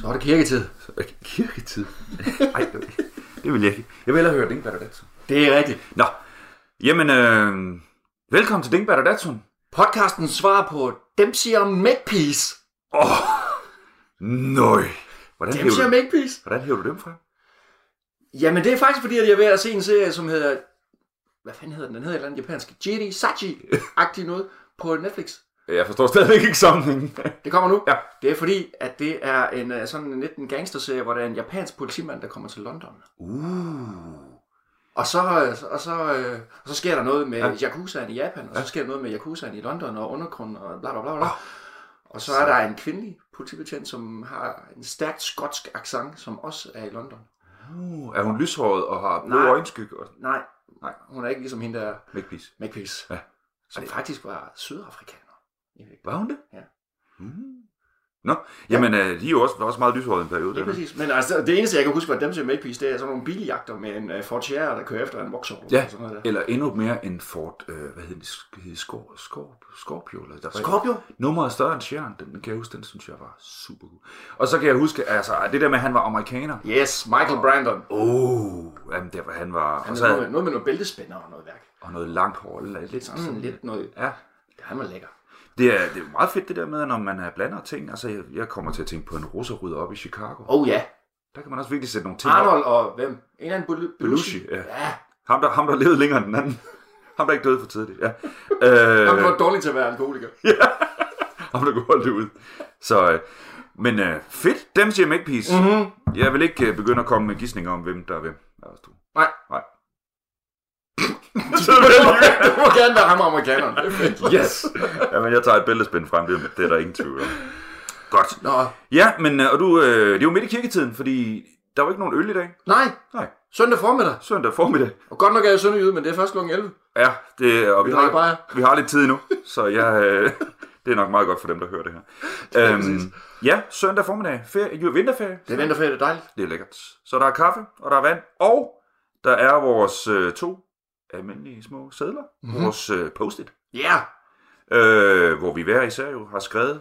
Så er det kirketid. Så er det kirketid. Ej, det vil jeg ikke. Jeg vil hellere høre Dingbat og Datsun. Det er rigtigt. Nå, jamen, øh, velkommen til Dingbat og Datsun. Podcasten svarer på Dem siger Makepeace. Åh, oh, nøj. Dem siger Makepeace. Hvordan hæver du dem fra? Jamen, det er faktisk fordi, at jeg er ved at se en serie, som hedder... Hvad fanden hedder den? Den hedder et eller andet japansk. Jiri Sachi-agtig noget på Netflix. Jeg forstår stadigvæk ikke sammenhængen. Det kommer nu. Ja. Det er fordi, at det er en sådan lidt en gangsterserie, hvor der er en japansk politimand, der kommer til London. Uh. Og så, og så, og så sker der noget med ja. Yakuzaen i Japan, og så sker der noget med Yakuzaen i London og undergrunden og bla bla bla. bla. Oh. Og så er der en kvindelig politibetjent, som har en stærkt skotsk accent, som også er i London. Uh. Er hun lyshåret og har blå øjenskygge? Og... Nej. Nej, hun er ikke ligesom hende, der... Makepeace. Makepeace. Ja. Som det... faktisk var sydafrikaner. Var hun det? Ja. Mm. Nå, jamen ja. øh, de er jo også, der er også meget lyshåret i en periode. Ja, præcis. Men altså, det eneste, jeg kan huske, var dem til Makepeace, det er sådan nogle biljagter med en uh, Ford Sierra, der kører efter en Vauxhall. Ja, sådan noget der. Eller endnu mere en Ford, øh, hvad hedder det, Scorpio? Scorpio? Eller der Scorpio? Nummeret større end Sierra, den kan jeg huske, den synes jeg var super god. Og så kan jeg huske, altså, det der med, at han var amerikaner. Yes, Michael Brandon. Åh, oh, jamen der var han var... Han havde noget, noget med noget bæltespænder og noget værk. Og noget langt hår, eller lidt sådan. Mm, lidt noget. Ja. Han var lækker. Det er, det er meget fedt det der med, når man blander ting. Altså, jeg, jeg kommer til at tænke på en russerrydder oppe i Chicago. Oh ja. Yeah. Der kan man også virkelig sætte nogle ting Arnold op. Og hvem? En eller anden Belushi? Belushi, ja. ja. Ham, der, ham, der levede længere end den anden. Ham, der ikke døde for tidligt, ja. øh... Ham, der var dårlig til at være alkoholiker. Ja. Ham, der kunne holde det ud. Så, øh... men øh, fedt. Dem siger Makepeace. Mm-hmm. Jeg vil ikke øh, begynde at komme med gidsninger om, hvem der er hvem. Nej. Nej. Du, du må gerne være ham amerikaneren. Yes. Jamen, jeg tager et bæltespænd frem, det er der ingen tvivl om. Godt. Nå. Ja, men og du, øh, det er jo midt i kirketiden, fordi der var ikke nogen øl i dag. Nej. Nej. Søndag formiddag. Søndag formiddag. Og godt nok er jeg sønderjyde, men det er først klokken elleve. Ja, det, og vi, vi, har, bare. vi har lidt tid endnu, så jeg, øh, det er nok meget godt for dem, der hører det her. Det øhm, ja, søndag formiddag. Ferie, vinterferie. Det er vinterferie, det er dejligt. Det er lækkert. Så der er kaffe, og der er vand, og der er vores øh, to... almindelige små sedler, mm-hmm. vores øh, post-it, yeah. øh, hvor vi hver især jo har skrevet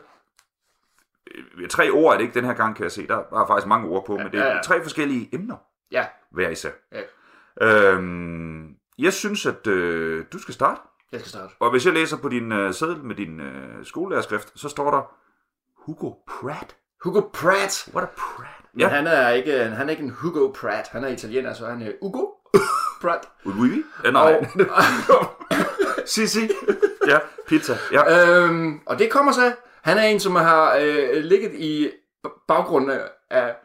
øh, tre ord, er det ikke den her gang, kan jeg se, der er faktisk mange ord på, ja, men det er ja, ja. tre forskellige emner, ja. hver især. Ja. Øh, jeg synes, at øh, du skal starte. Jeg skal starte. Og hvis jeg læser på din øh, seddel med din øh, skolelærerskrift, så står der Hugo Pratt. Hugo Pratt! What a Pratt! Ja. Men han er ikke, han er ikke en Hugo Pratt, han er italiener, så han er Hugo Pratt. Oui, eh, nej. Si, si. Ja, pizza. Ja. Øhm, og det kommer så. Han er en, som har øh, ligget i baggrunden af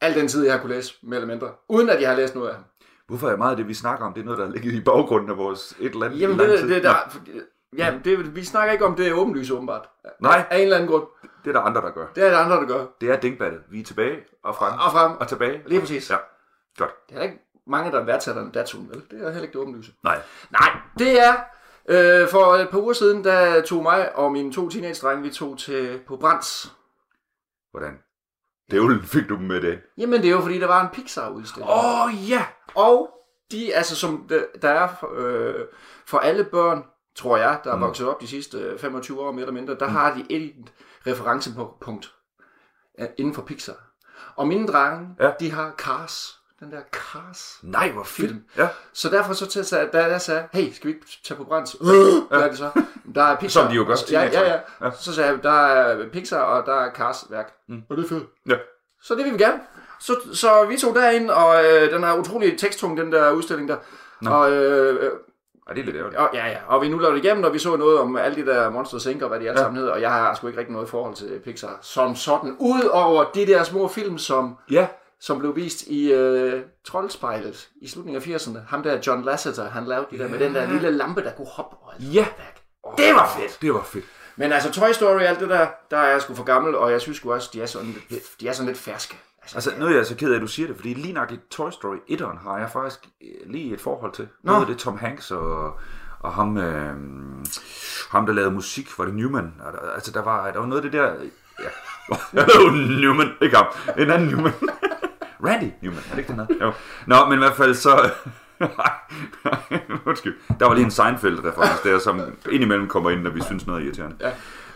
al den tid, jeg har kunne læse, mere eller mindre. Uden at jeg har læst noget af ham. Hvorfor er meget af det, vi snakker om, det er noget, der har ligget i baggrunden af vores et eller andet? Jamen, det, det, det der, ja, det, vi snakker ikke om det åbenlys, åbenbart. Nej. Af en eller anden grund. Det er der andre, der gør. Det er der andre, der gør. Det er dingbattet. Vi er tilbage og frem. Og frem. Og tilbage. Lige præcis. Ja, godt. Det er ikke... mange, der værdsætter en Datsun, vel? Det er heller ikke det åbenlyse. Nej. Nej, det er... Øh, for et par uger siden, der tog mig og mine to teenage-drenge, vi tog til på Brands. Hvordan? Dævlen fik du dem med det? Jamen, det er jo, fordi der var en Pixar-udstilling. Åh, oh, ja! Yeah. Og de, altså, som der er for, øh, for alle børn tror jeg, der er vokset op de sidste femogtyve år, mere eller mindre, der har de et referencepunkt inden for Pixar. Og mine drenge, ja. de har Cars. Den der Cars. Nej, hvor film. Ja. Så derfor så til at jeg sagde, hey, skal vi ikke tage på Brands? Øh, ja. Hvad er det så? Der er Pixar. Som de jo gør. Ja, ja, ja, ja. Så sagde jeg, der er Pixar, og der er Cars værk. Mm. Og det er fedt. Ja. Så det vil vi gerne. Så, så vi tog derind, og øh, den her utrolig teksttung, den der udstilling der. Nå. Og... Øh, øh, Ja, det er lidt ærgerligt. Og, ja, ja. Og vi nu lavede det igennem, og vi så noget om alle de der monster sænker, hvad de alle ja. sammen hedder, og jeg har sgu ikke rigtig noget forhold til Pixar som sådan. Udover de der små film, som, ja. som blev vist i øh, Troldspejlet i slutningen af firserne. Ham der John Lasseter, han lavede de der ja. med den der lille lampe, der kunne hoppe. Og ja, oh, det var fedt. Det var fedt. Men altså Toy Story alt det der, der er jeg sgu for gammel, og jeg synes sgu også, de er sådan lidt, de er sådan lidt ferske. Altså, altså, nu er jeg så ked af, at du siger det, fordi lige nok i Toy Story etteren har jeg faktisk lige et forhold til. Nå. Noget af det Tom Hanks og, og ham, øh, ham, der lavede musik, var det Newman. Altså, der var, der var noget af det der... Ja. Newman, ikke ham. En anden Newman. Randy Newman, er det ikke den her? Jo. Nå, men i hvert fald så... Nej, undskyld. Der var lige en Seinfeld-reference der, som indimellem kommer ind, når vi synes noget irriterende. Ja.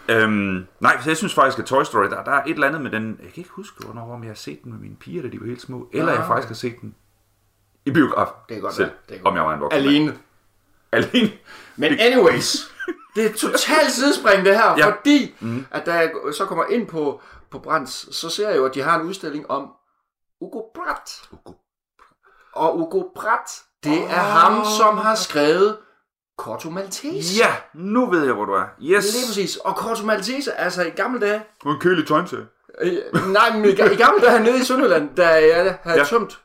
Øhm, nej, så jeg synes faktisk, at Toy Story, der, der er et eller andet med den... Jeg kan ikke huske, hvornår om jeg har set den med mine piger, da de var helt små. Eller ja. jeg faktisk har set den i biograf. Det kan godt selv, være. Om jeg var en voksen. Alene. Mand. Alene. Men anyways, det er totalt sidespring det her, ja. fordi mm-hmm. at da jeg så kommer ind på, på Brands, så ser jeg jo, at de har en udstilling om Hugo Pratt. Hugo. Og Hugo Pratt, det oh. er ham, som har skrevet... Corto Maltese. Ja, nu ved jeg, hvor du er. Yes. Lige præcis. Og Corto Maltese, altså i gamle dage... Du er en kedelig tøjmsæt. Nej, men i, i gamle dage nede i Sønderland, da jeg havde ja. tømt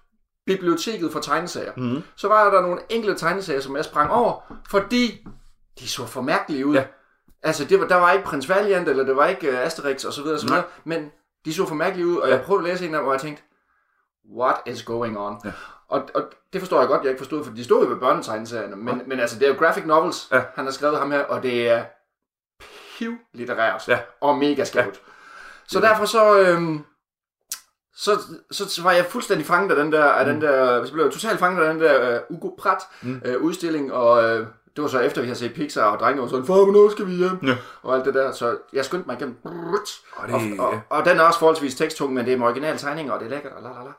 biblioteket for tegnesager, mm. så var der nogle enkelte tegnesager, som jeg sprang over, fordi de så for mærkelige ud. Ja. Altså, det var, der var ikke Prins Valiant, eller det var ikke Asterix, osv., osv., mm. men de så for mærkelige ud, og ja. jeg prøvede at læse en af dem, og jeg tænkte, what is going on? Ja. Og, og det forstår jeg godt, jeg ikke forstod, for de stod jo ved børnetegneserierne, men, ja. men altså, det er jo graphic novels, ja. han har skrevet ham her, og det er pivlitterært ja. og mega skævt. Ja. Så ja. derfor så, øhm, så, så var jeg fuldstændig fanget af den der, af mm. den der så blev jeg totalt fanget af den der uh, Hugo Pratt mm. øh, udstilling, og øh, det var så efter, vi havde set Pixar, og drengene var sådan, for hvornår skal vi hjem? Ja. Og alt det der, så jeg skyndte mig igennem, og, det, og, og, ja. og den er også forholdsvis teksttung, men det er med originale tegninger, og det er lækkert, og lalala.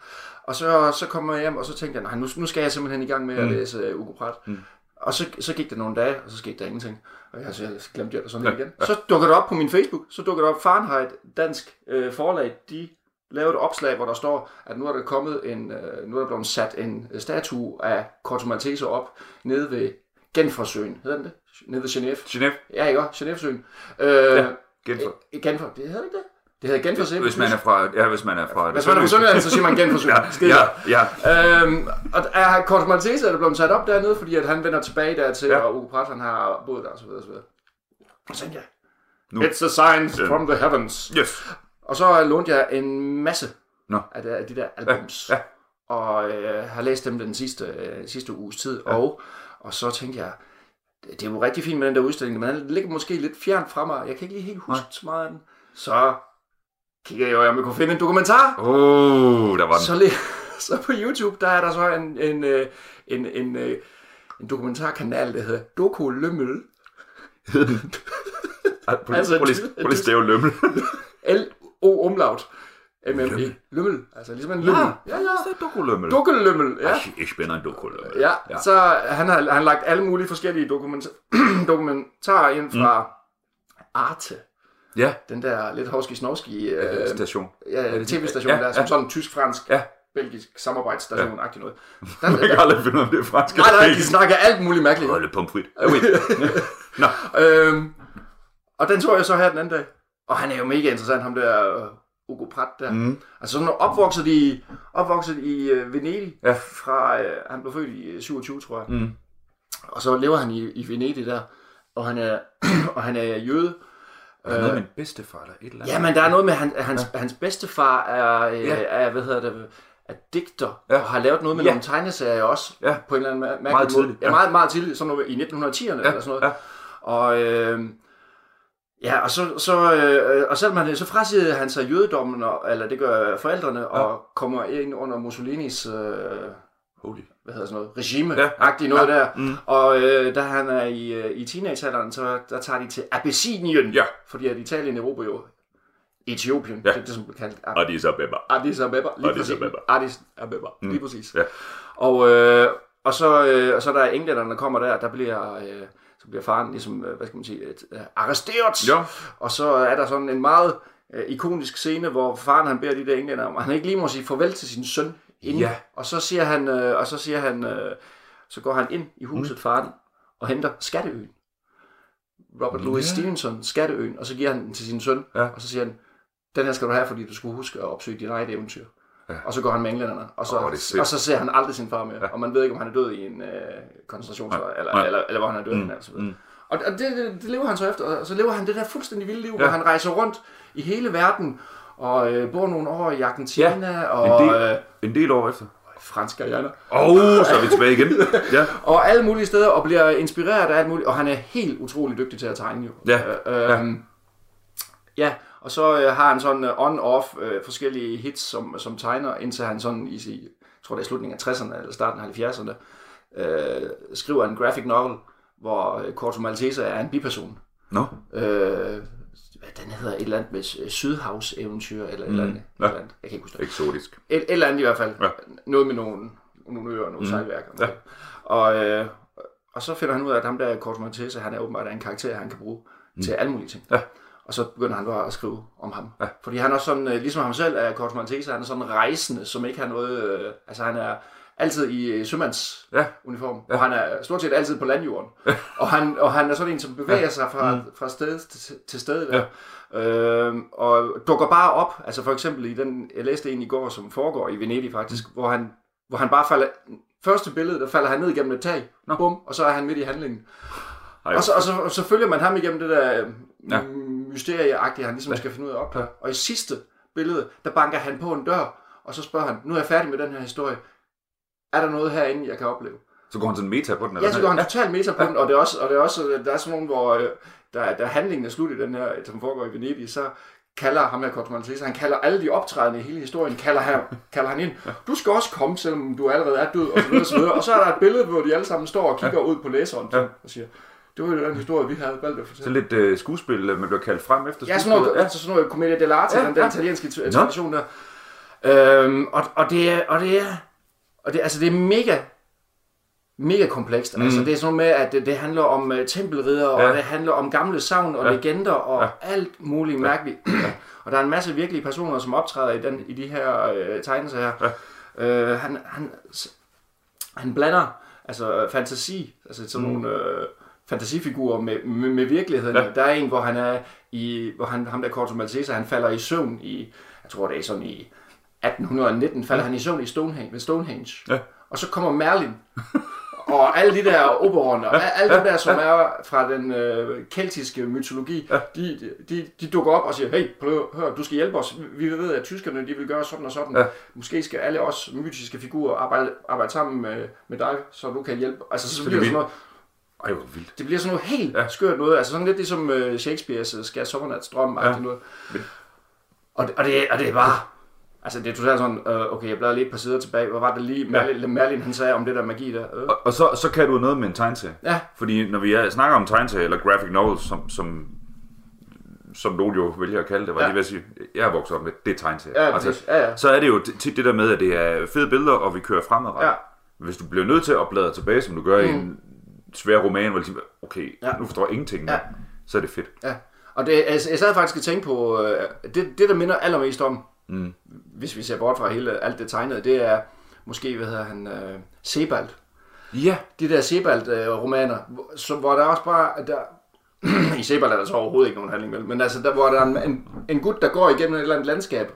Og så, så kom jeg hjem, og så tænkte jeg, nej, nu, nu skal jeg simpelthen i gang med at læse Hugo Pratt. Mm. Og så, så gik der nogle dage, og så skete der ingenting. Og jeg, så jeg glemte det sådan lidt igen. Så dukker det op på min Facebook, så dukker det op Fahrenheit, dansk øh, forlag, de lavede et opslag, hvor der står, at nu er der kommet en, øh, nu er der blevet sat en statue af Corto Maltese op, nede ved Genfresøen, hedder den det? Nede ved Genève. Genève? Ja, ikke også? Genève-søen. Øh, ja, Genfre. Genfre, det hedder ikke det? Det hedder genforsøg. Hvis man er fra, ja, hvis man er fra, hvis man er fra Sønderland, så siger man genforsøg. ja, ja, ja. Øhm, og er Corto Maltese, der blev sat op dernede, fordi at han vender tilbage dertil, ja. og Hugo Pratt, han har boet der, og så videre, og så videre. Og så tænkte jeg, nu. It's a sign from the heavens. Yes. Og så lånte jeg en masse no. af, de, af de der albums, ja. Ja. og øh, har læst dem den sidste, øh, sidste uges tid, ja. og, og så tænkte jeg, det er jo rigtig fint med den der udstilling, men den ligger måske lidt fjernt fra mig, jeg kan ikke lige helt huske så meget den. Så... kigger jeg jo, om jeg kunne finde en dokumentar. Åh, oh, der var den. Så, så på YouTube, der er der så en, en, en, en, en dokumentarkanal, der hedder Doku Lømmel. Hed den? Prøv lige stave Lømmel. L-O-umlaut. M M E. Lømmel. Altså ligesom en lømmel. Ja, ja, ja. Doku Lømmel. Doku Lømmel, ja. Jeg spænder en Doku Lømmel. Ja, ja, så han har, han har lagt alle mulige forskellige dokumenta- dokumentarer ind fra mm. Arte. Ja. Den der lidt hovski-snovski-station. Øh, ja, ja, tv-station ja, ja. der, som sådan en tysk-fransk-belgisk ja. samarbejdsstation-agtig noget. Der, man kan der, aldrig finde ud af, det er fransk. Nej, nej, de snakker alt muligt mærkeligt. Rølle pomfrit. Nå. øhm, og den tog jeg så her den anden dag. Og han er jo mega interessant, ham der uh, Hugo Pratt der. Mm. Altså sådan opvokset i, opvokset i uh, Venedig. Ja. Fra, uh, han blev født i syvogtyve, tror jeg. Mm. Og så lever han i, i Venedig der. Og han er, og han er jøde. Der er noget med en bedstefar eller et eller andet. Ja, men der er noget med, han, hans, ja. hans bedstefar er, ja. er, hvad hedder det, er digter, ja. og har lavet noget med ja. nogle tegneserier også, ja. på en eller anden mærkelig meget måde. Ja, ja. Meget, meget tidligt, sådan noget i nitten hundrede tierne ja. eller sådan noget. Ja. Og, øh, ja, og, så, så, øh, og selvom han, så frasiger han sig jødedommen, eller det gør forældrene, ja. og kommer ind under Mussolinis... Øh, holy, hvad hedder sådan noget, regime-agtigt noget ja, ja, der. Mm. Og øh, da han er i, øh, i teenagealderen, så der tager de til Abessinien, ja, fordi at Italien erobrer jo Etiopien, ja, det, det som blev kaldt Ar- Addis Abeba. Addis Abeba, lige præcis. Addis Abeba, mm. lige præcis. Ja. Og, øh, og, så, øh, og så der er englænderne, der kommer der, der bliver... Øh, så bliver faren ligesom, hvad skal man sige, et, uh, arresteret. Ja. Og så er der sådan en meget uh, ikonisk scene, hvor faren han beder de der englænder om, han ikke lige må sige farvel til sin søn inden. Ja. Og så siger han, uh, og så siger han, uh, så går han ind i huset mm. faren og henter Skatteøen. Robert mm. Louis Stevenson, Skatteøen, og så giver han den til sin søn, ja, og så siger han, den her skal du have, fordi du skulle huske at opsøge dit eget eventyr. Ja. Og så går han med englænderne, og så, oh, og så ser han aldrig sin far mere, ja, og man ved ikke, om han er død i en øh, koncentrationslejr, ja, eller, ja, eller, eller hvor han er død, mm. eller så videre. Mm. Og, og det, det, det lever han så efter, og så lever han det der fuldstændig vilde liv, ja, hvor han rejser rundt i hele verden, og øh, bor nogle år i Argentina, ja, og... En del, øh, en del år efter. Fransk Guyana. Åh, oh, så er vi tilbage igen. Ja. Og alle mulige steder, og bliver inspireret af alt muligt, og han er helt utrolig dygtig til at tegne, jo. Ja, øh, øh, ja. ja. Og så øh, har han sådan on-off øh, forskellige hits, som, som tegner, indtil han sådan i, jeg tror det er slutningen af tresserne eller starten af halvfjerdserne, øh, skriver en graphic novel, hvor Corto Maltese er en biperson. Nå. No. Øh, hvad den hedder, et eller andet med sydhavseventyr, eller et mm. eller andet. Ja. Jeg kan ikke huske det. Eksotisk. Et, et eller andet i hvert fald. Ja. Noget med nogle, nogle øer og nogle mm. sejlværker. Ja. Og, øh, og så finder han ud af, at ham der Corto Maltese, han er åbenbart en karakter, han kan bruge mm. til alle mulige ting. Ja. Og så begynder han bare at skrive om ham. Ja. Fordi han er også sådan, ligesom ham selv er Corto Maltese, han er sådan rejsende, som ikke har noget... Øh, altså han er altid i sømandsuniform, ja, ja, og han er stort set altid på landjorden. Ja. Og, han, og han er sådan en, som bevæger ja. sig fra, mm. fra sted til, til sted. Der. Ja. Øhm, og dukker bare op. Altså for eksempel i den, jeg læste en i går, som foregår i Venedig faktisk, mm. hvor, han, hvor han bare falder... Første billede, der falder han ned igennem et tag, no. bum, og så er han midt i handlingen. Ej, og, så, og, så, og så følger man ham igennem det der... Ja. mysterieagtigt, han ligesom skal finde ud af op. Ja. Og i sidste billede, der banker han på en dør, og så spørger han, nu er jeg færdig med den her historie. Er der noget herinde, jeg kan opleve? Så går han sådan meta på den? Eller ja, så går han ja. totalt meta på ja. den, og, det er også, og det er også, der er sådan nogen, hvor der, der handlingen er slut i den her, som foregår i Venedig, så kalder ham her Corto Maltese, han kalder alle de optrædende i hele historien, kalder han, kalder han ind, du skal også komme, selvom du allerede er død, og så videre, så videre. Og så er der et billede, hvor de alle sammen står og kigger ja. ud på læseren, ja. og siger, det var jo den historie, vi havde valgt at fortælle. Så lidt øh, skuespil, man bliver kaldt frem efter skuespil. Ja, sådan noget, ja. altså sådan noget commedia dell'arte, ja, den der ja. italienske tradition der. Øhm, og, og det er, og det er, og det, altså det er mega, mega komplekst. Mm. Altså det er sådan noget med, at det, det handler om uh, tempelriddere, ja. og det handler om gamle sagn og ja. legender og ja. alt muligt ja. mærkeligt. Ja. Og der er en masse virkelige personer, som optræder i, den, i de her øh, tegnelser her. Ja. Øh, han, han, han blander altså fantasi, altså sådan mm. nogle... Øh, fantasifigurer med, med, med virkeligheden. Ja. Der er en, hvor han er i, hvor han, ham der Corto Maltese, han falder i søvn i, jeg tror det er sådan i atten nitten, falder ja. han i søvn i Stonehenge, ved Stonehenge. Ja. Og så kommer Merlin, og alle de der oberoner, ja. alle de der, som ja. er fra den øh, keltiske mytologi, ja. de, de, de dukker op og siger, hey, prøv, hør, du skal hjælpe os. Vi ved, at tyskerne, de vil gøre sådan og sådan. Ja. Måske skal alle os mytiske figurer arbejde, arbejde sammen med, med dig, så du kan hjælpe. Altså, så bliver det sådan noget. Ej, hvor vildt. Det bliver sådan noget helt ja. skørt noget, altså sådan lidt ligesom uh, Shakespeare's Skær Sommernats Drøm, ja. noget. Og, og, det, og det er bare, altså det er totalt sådan, uh, okay, jeg bladrer lige et par sider tilbage, hvor var det lige Merlin, ja. Merlin han sagde om det der magi der. Uh. Og, og så, så kan du noget med en tegneserie, ja. fordi når vi er, snakker om tegneserie eller graphic novels, som, som, som nogen jo vælger at kalde det, var ja. lige ved at sige, jeg er vokset op med, det er tegneserie. Ja, altså, ja, ja. Så er det jo tit det der med, at det er fede billeder, og vi kører fremadrettet. Ja. Hvis du bliver nødt til at bladre tilbage, som du gør mm. i en svær roman, hvor ligesom, okay, ja. nu forstår jeg ingenting, ja. så er det fedt. Ja, og det, jeg, jeg sad faktisk og tænkte på, det, det der minder allermest om, mm. hvis vi ser bort fra hele, alt det tegnede, det er måske, hvad hedder han, uh, Sebald. Ja. De der Sebald-romaner, hvor, hvor der også bare, der, i Sebald er der så overhovedet ikke nogen handling, men altså, der, hvor der er en, en, en gut, der går igennem et eller andet landskab,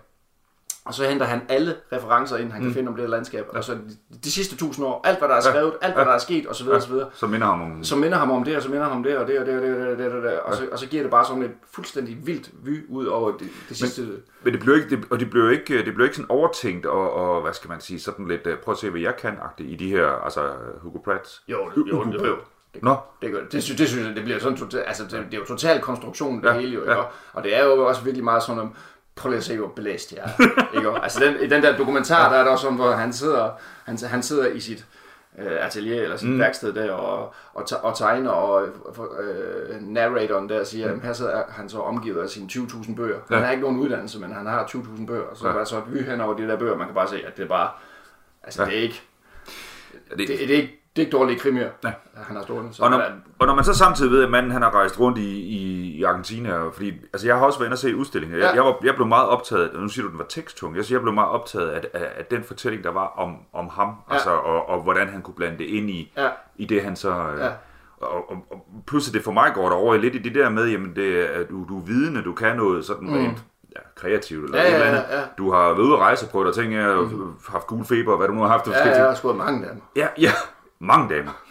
og så henter han alle referencer ind, han kan mm. finde om det her landskab. Ja. Og så de, de sidste tusind år, alt hvad der er skrevet, ja. alt hvad der er sket, osv. Ja. Så minder ham om... Så minder ham om det, og så minder ham om det, og det, og det, og det, og det, og det. Ja. Og, så, og så giver det bare sådan et fuldstændig vildt vy ud over det, det men, sidste... Men det blev ikke, det, og det blev ikke, det blev ikke sådan overtænkt, og, og hvad skal man sige, sådan lidt, prøv at se, hvad jeg kan-agtigt i de her, altså Hugo Pratt. Jo, det, jo, det blev... Nå. Det, det, det, synes, det synes jeg, det bliver sådan... Total, altså, det, det er jo total konstruktion, det ja. hele jo, ja. og, og det er jo også virkelig meget sådan... prøv lige at se, hvor blæst jeg er. Ikke? Altså den, i den der dokumentar, der er der også om, hvor han sidder, han, han sidder i sit øh, atelier eller sit mm. værksted der, og, og, og tegner, og øh, narratoren der siger, mm. her sidder han så omgivet af sine tyve tusind bøger. Ja. Han har ikke nogen uddannelse, men han har tyve tusind bøger, og så ja. er der så et vy hen over de der bøger, man kan bare se, at det er bare, altså ja. det er ikke, det, det, det er ikke, det er ikke dårlige krimier, ja. han har stående. Og når, og når man så samtidig ved, at manden han har rejst rundt i, i, i Argentina, fordi altså jeg har også været inde og se udstillinger. Jeg, ja. jeg, var, jeg blev meget optaget, nu siger du, den var teksttung, jeg siger, jeg blev meget optaget af, af, af den fortælling, der var om, om ham, ja. altså, og, og hvordan han kunne blande det ind i, ja. i det, han så... Ja. Og, og, og pludselig det for mig går der over lidt i det der med, jamen det, at du, du er vidende, du kan noget sådan mm. rent ja, kreativt eller ja, et ja, eller andet. Ja, ja. Du har været ude at rejse og prøvet at tænke, jeg mm. haft gul feber, hvad du nu har haft. Ja, ja, jeg har skudt mange damer. Ja, ja. Mange damer.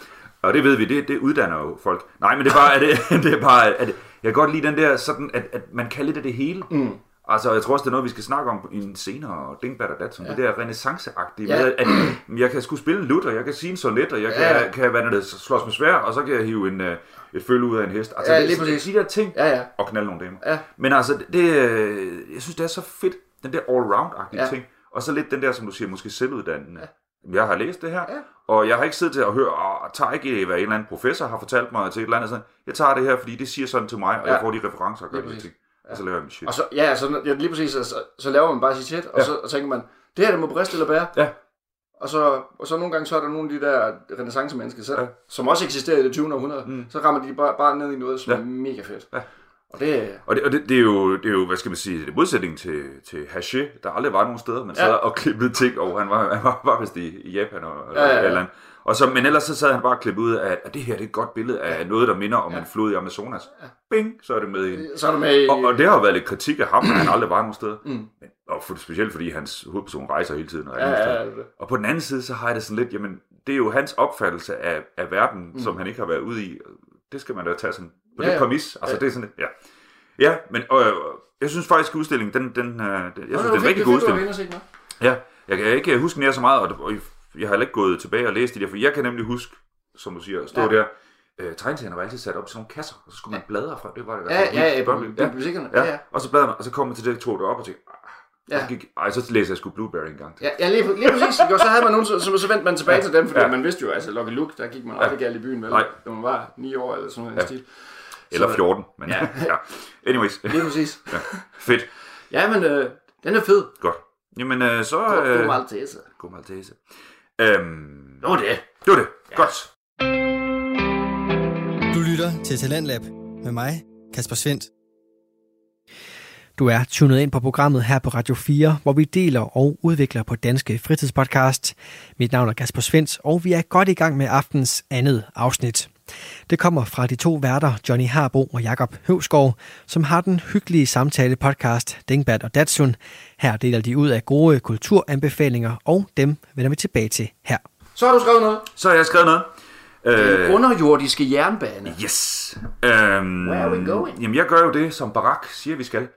Og det ved vi, det, det uddanner jo folk. Nej, men det er bare, at det, det er bare at jeg kan godt lide den der sådan, at, at man kan lidt af det hele. Mm. Altså, jeg tror også, det er noget, vi skal snakke om i en senere Dingbat og Datsun. Ja. Det der renaissance-agtige. Ja. At, at jeg kan sgu spille en lut, og jeg kan sige en sonet, og jeg kan, ja. kan, kan det, slås med svær, og så kan jeg hive en, et følge ud af en hest. Altså, ja, lige præcis. De der ting, ja, ja. og knalde nogle damer. Ja. Men altså, det, jeg synes, det er så fedt, den der all-round-agtige ja. ting. Og så lidt den der, som du siger, måske selvuddannende. Ja. Jeg har læst det her, ja. og jeg har ikke siddet til at høre, og tager ikke, hvad en eller anden professor har fortalt mig til et eller andet sådan. Jeg tager det her, fordi det siger sådan til mig, og ja. jeg får de referencer og gør det ting. Ja. Og så laver jeg min shit. Og så, ja, så, ja, lige præcis, så, så laver man bare sit shit, og ja. så og tænker man, det her det må briste eller bære. Ja. Og, så, og så nogle gange, så er der nogle af de der renaissance-mennesker selv, ja. som også eksisterer i det tyvende århundrede, mm. så rammer de bare, bare ned i noget, som ja. er mega fedt. Ja. Og, det... og, det, og det, det, er jo, det er jo, hvad skal man sige, det modsætning til, til Haché, der aldrig var nogen steder, man sad ja. og klippede ting, og han var, han var, var vist i, i Japan og ja, ja, ja. eller andet. Og så, men ellers så sad han bare og klippede ud af, at det her det er et godt billede af ja. noget, der minder om ja. en flod i Amazonas. Ja. Bing, så er det med i. Så er det med i... Og, og det har været lidt kritik af ham, at han aldrig var nogen steder. Mm. Og for, specielt fordi hans hovedperson rejser hele tiden. Og, ja, ja, ja. og på den anden side, så har jeg det sådan lidt, jamen det er jo hans opfattelse af, af verden, mm. som han ikke har været ude i. Det skal man da tage sådan... på ja, det præmis, altså ja. det er sådan, ja. Ja, men øh, jeg synes faktisk, udstillingen, den, den, øh, jeg synes, Nå, det er en rigtig god udstilling. Ja, jeg kan ikke huske nær så meget, og jeg har heller ikke gået tilbage og læst det der, for jeg kan nemlig huske, som du siger, stå ja. der, øh, tegneserierne var altid sat op til nogle kasser, og så skulle man bladre fra, det var det. Ja, ja, ja, ja, ja, ja. Og så bladrede man, og så kom man til det, tog det op og tænkte, ja. så gik, ej, så læste jeg sgu Blueberry en gang til. Ja, ja lige, lige præcis, og så havde man nogen, så, så vendte man tilbage ja. til dem, fordi ja. man vidste jo, altså Lucky Luke, der gik man aldrig galt i byen, vel? Da man var ni år eller sådan noget ja. stil. Eller fjorten, men ja. ja. Anyways. Lige præcis. Ja. Fedt. Ja, men øh, den er fed. Godt. Jamen øh, så... Øh, Corto Maltese. Corto Maltese. Øhm, det var det. Det var det. Ja. Godt. Du lytter til Talentlab med mig, Kasper Svind. Du er tunet ind på programmet her på Radio fire, hvor vi deler og udvikler på danske fritidspodcast. Mit navn er Kasper Svind, og vi er godt i gang med aftens andet afsnit. Det kommer fra de to værter, Johnny Harbo og Jakob Høvskov, som har den hyggelige samtale-podcast Dingbat og Datsun. Her deler de ud af gode kulturanbefalinger, og dem vender vi tilbage til her. Så har du skrevet noget. Så har jeg skrevet noget. Den underjordiske jernbane. Yes. Um, Where are we going? Jamen, jeg gør jo det, som Barak siger, vi skal.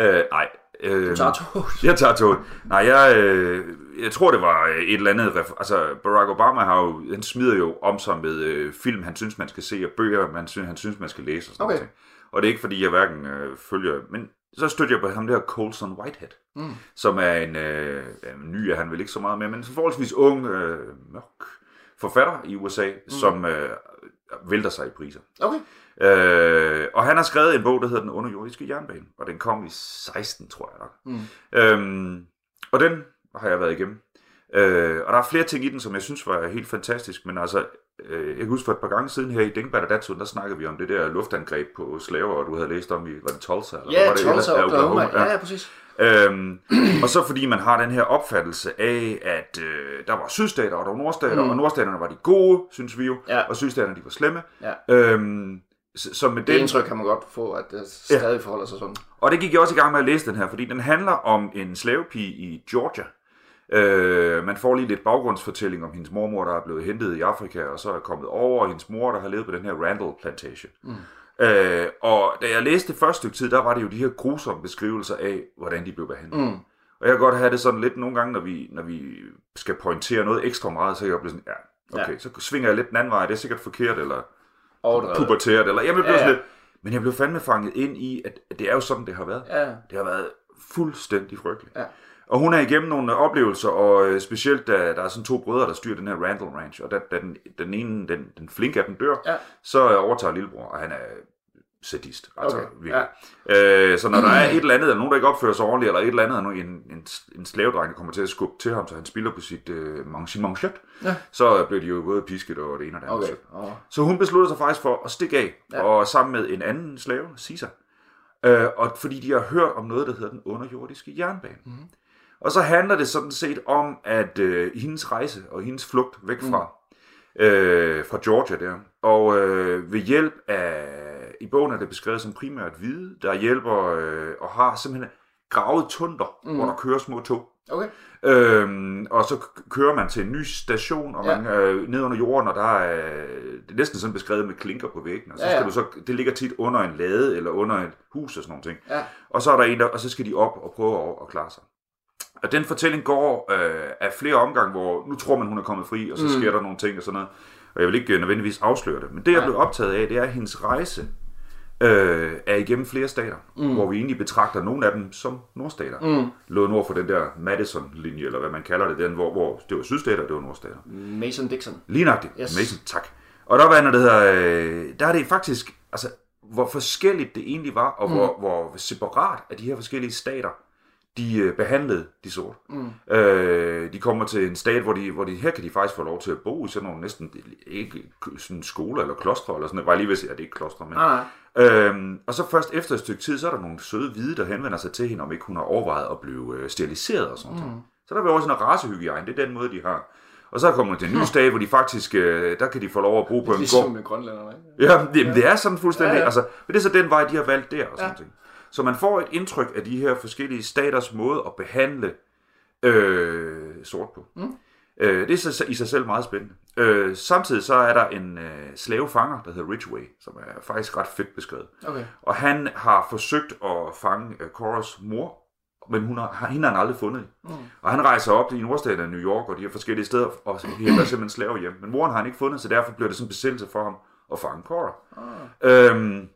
Uh, nej. Øh, tager jeg tager toget. Nej, jeg, øh, jeg tror, det var et eller andet... Altså, Barack Obama har jo, han smider jo om sig med øh, film, han synes, man skal se, og bøger, man synes, han synes, man skal læse og sådan noget. Okay. Og det er ikke, fordi jeg hverken øh, følger... Men så støtter jeg på ham der Colson Whitehead, mm. som er en øh, ny, han vil ikke så meget med, men en forholdsvis ung, øh, mørk forfatter i U S A, mm. som øh, vælter sig i priser. Okay. Øh, og han har skrevet en bog, der hedder Den underjordiske jernbane, og den kom i seksten, tror jeg nok. Mm. Øhm, og den har jeg været igennem. Øh, og der er flere ting i den, som jeg synes var helt fantastisk, men altså, øh, jeg kan huske for et par gange siden her i Dingbat og Datsun, der snakkede vi om det der luftangreb på slaver, og du havde læst om i, var det Tulsa? Eller yeah, var det Tulsa, eller, Oklahoma. Oklahoma. Ja, ja, præcis. Øhm, og så fordi man har den her opfattelse af, at øh, der var sydstater, og der var nordstater, mm. og nordstaterne var de gode, synes vi jo, ja. og sydstaterne de var slemme. Ja. Øhm, Så med det den... indtryk kan man godt få, at det stadig ja. forholder sig sådan. Og det gik jeg også i gang med at læse den her, fordi den handler om en slavepige i Georgia. Øh, man får lige lidt baggrundsfortælling om hendes mormor, der er blevet hentet i Afrika, og så er kommet over, og hendes mor, der har levet på den her Randall Plantation. Mm. Øh, og da jeg læste det første stykke tid, der var det jo de her grusomme beskrivelser af, hvordan de blev behandlet. Mm. Og jeg kan godt have det sådan lidt nogle gange, når vi, når vi skal pointere noget ekstra meget, så jeg bliver sådan, ja, okay, ja. så svinger jeg lidt den anden vej, det er sikkert forkert, eller... puberteret, eller jeg blev ja, ja. lidt, men jeg blev fandme fanget ind i, at det er jo sådan, det har været. Ja. Det har været fuldstændig frygtelig. Ja. Og hun er igennem nogle oplevelser, og specielt da der er sådan to brødre, der styrer den her Randall Ranch, og da, da den, den ene, den, den flinke af dem dør, ja. så overtager lillebror, og han er sadist. Altså, okay. ja. øh, så når der er et eller andet, eller nogen, der ikke opfører sig ordentligt, eller et eller andet, en, en, en slavedreng, der kommer til at skubbe til ham, så han spiller på sit øh, manchet, ja. så bliver de jo både pisket og det ene og det andet. Okay. Oh. Så hun beslutter sig faktisk for at stikke af, ja. og sammen med en anden slave, Caesar, øh, og fordi de har hørt om noget, der hedder den underjordiske jernbane. Mm-hmm. Og så handler det sådan set om, at øh, hendes rejse og hendes flugt væk fra, mm. øh, fra Georgia der, og øh, ved hjælp af, i bogen er det beskrevet som primært hvide, der hjælper øh, og har simpelthen gravet tunder, mm. hvor der kører små tog. Okay. Øhm, og så kører man til en ny station, og man ja. øh, ned under jorden, og der er, det er næsten sådan beskrevet med klinker på væggen, og så skal ja, ja. du så, det ligger tit under en lade, eller under et hus og sådan nogle ting. Ja. Og så er der en, der, og så skal de op og prøve at, at klare sig. Og den fortælling går øh, af flere omgange, hvor nu tror man, hun er kommet fri, og så sker mm. der nogle ting og sådan noget. Og jeg vil ikke nødvendigvis afsløre det. Men det, jeg blev optaget af, det er, at hendes rejse øh, er igennem flere stater, mm. hvor vi egentlig betragter nogle af dem som nordstater. Mm. Lå nord for den der Madison-linje, eller hvad man kalder det, den, hvor, hvor det var sydstater, og det var nordstater. Mason-Dixon. Lignagtigt. Yes. Mason, tak. Og der var noget, der hedder, øh, der er det faktisk, altså, hvor forskelligt det egentlig var, og mm. hvor, hvor separat af de her forskellige stater, de behandlede de sorte. Mm. Øh, de kommer til en stat, hvor de, hvor de her kan de faktisk få lov til at bo i sådan nogle næsten ikke sådan skoler eller klostre eller sådan noget. Jeg var lige ved at sige, at det ikke er klostre, men ah. øhm, og så først efter et stykke tid, så er der nogle søde hvide, der henvender sig til hende, om ikke hun har overvejet at blive steriliseret og sådan mm. noget. Så der bliver også en racehygiejne. Det er den måde, de har. Og så kommer man til en ny stat, hvor de faktisk, øh, der kan de få lov at bruge på en gård. Det er ligesom med grønlænderne, ikke? Ja, det, ja. det er sådan fuldstændig. Ja, ja. Altså, men det er så den vej, de har valgt der og sådan ja. ting. Så man får et indtryk af de her forskellige staters måde at behandle øh, sort på. Mm. Øh, det er i sig selv meget spændende. Øh, samtidig så er der en øh, slavefanger, der hedder Ridgway, som er faktisk ret fedt beskrevet. Okay. Og han har forsøgt at fange øh, Coras mor, men hun har, hende har han aldrig fundet. Mm. Og han rejser op til nordstaten af New York og de her forskellige steder, og hælder simpelthen slaver hjem. Men moren har han ikke fundet, så derfor bliver det sådan en besættelse for ham at fange Cora. Mm. Øhm,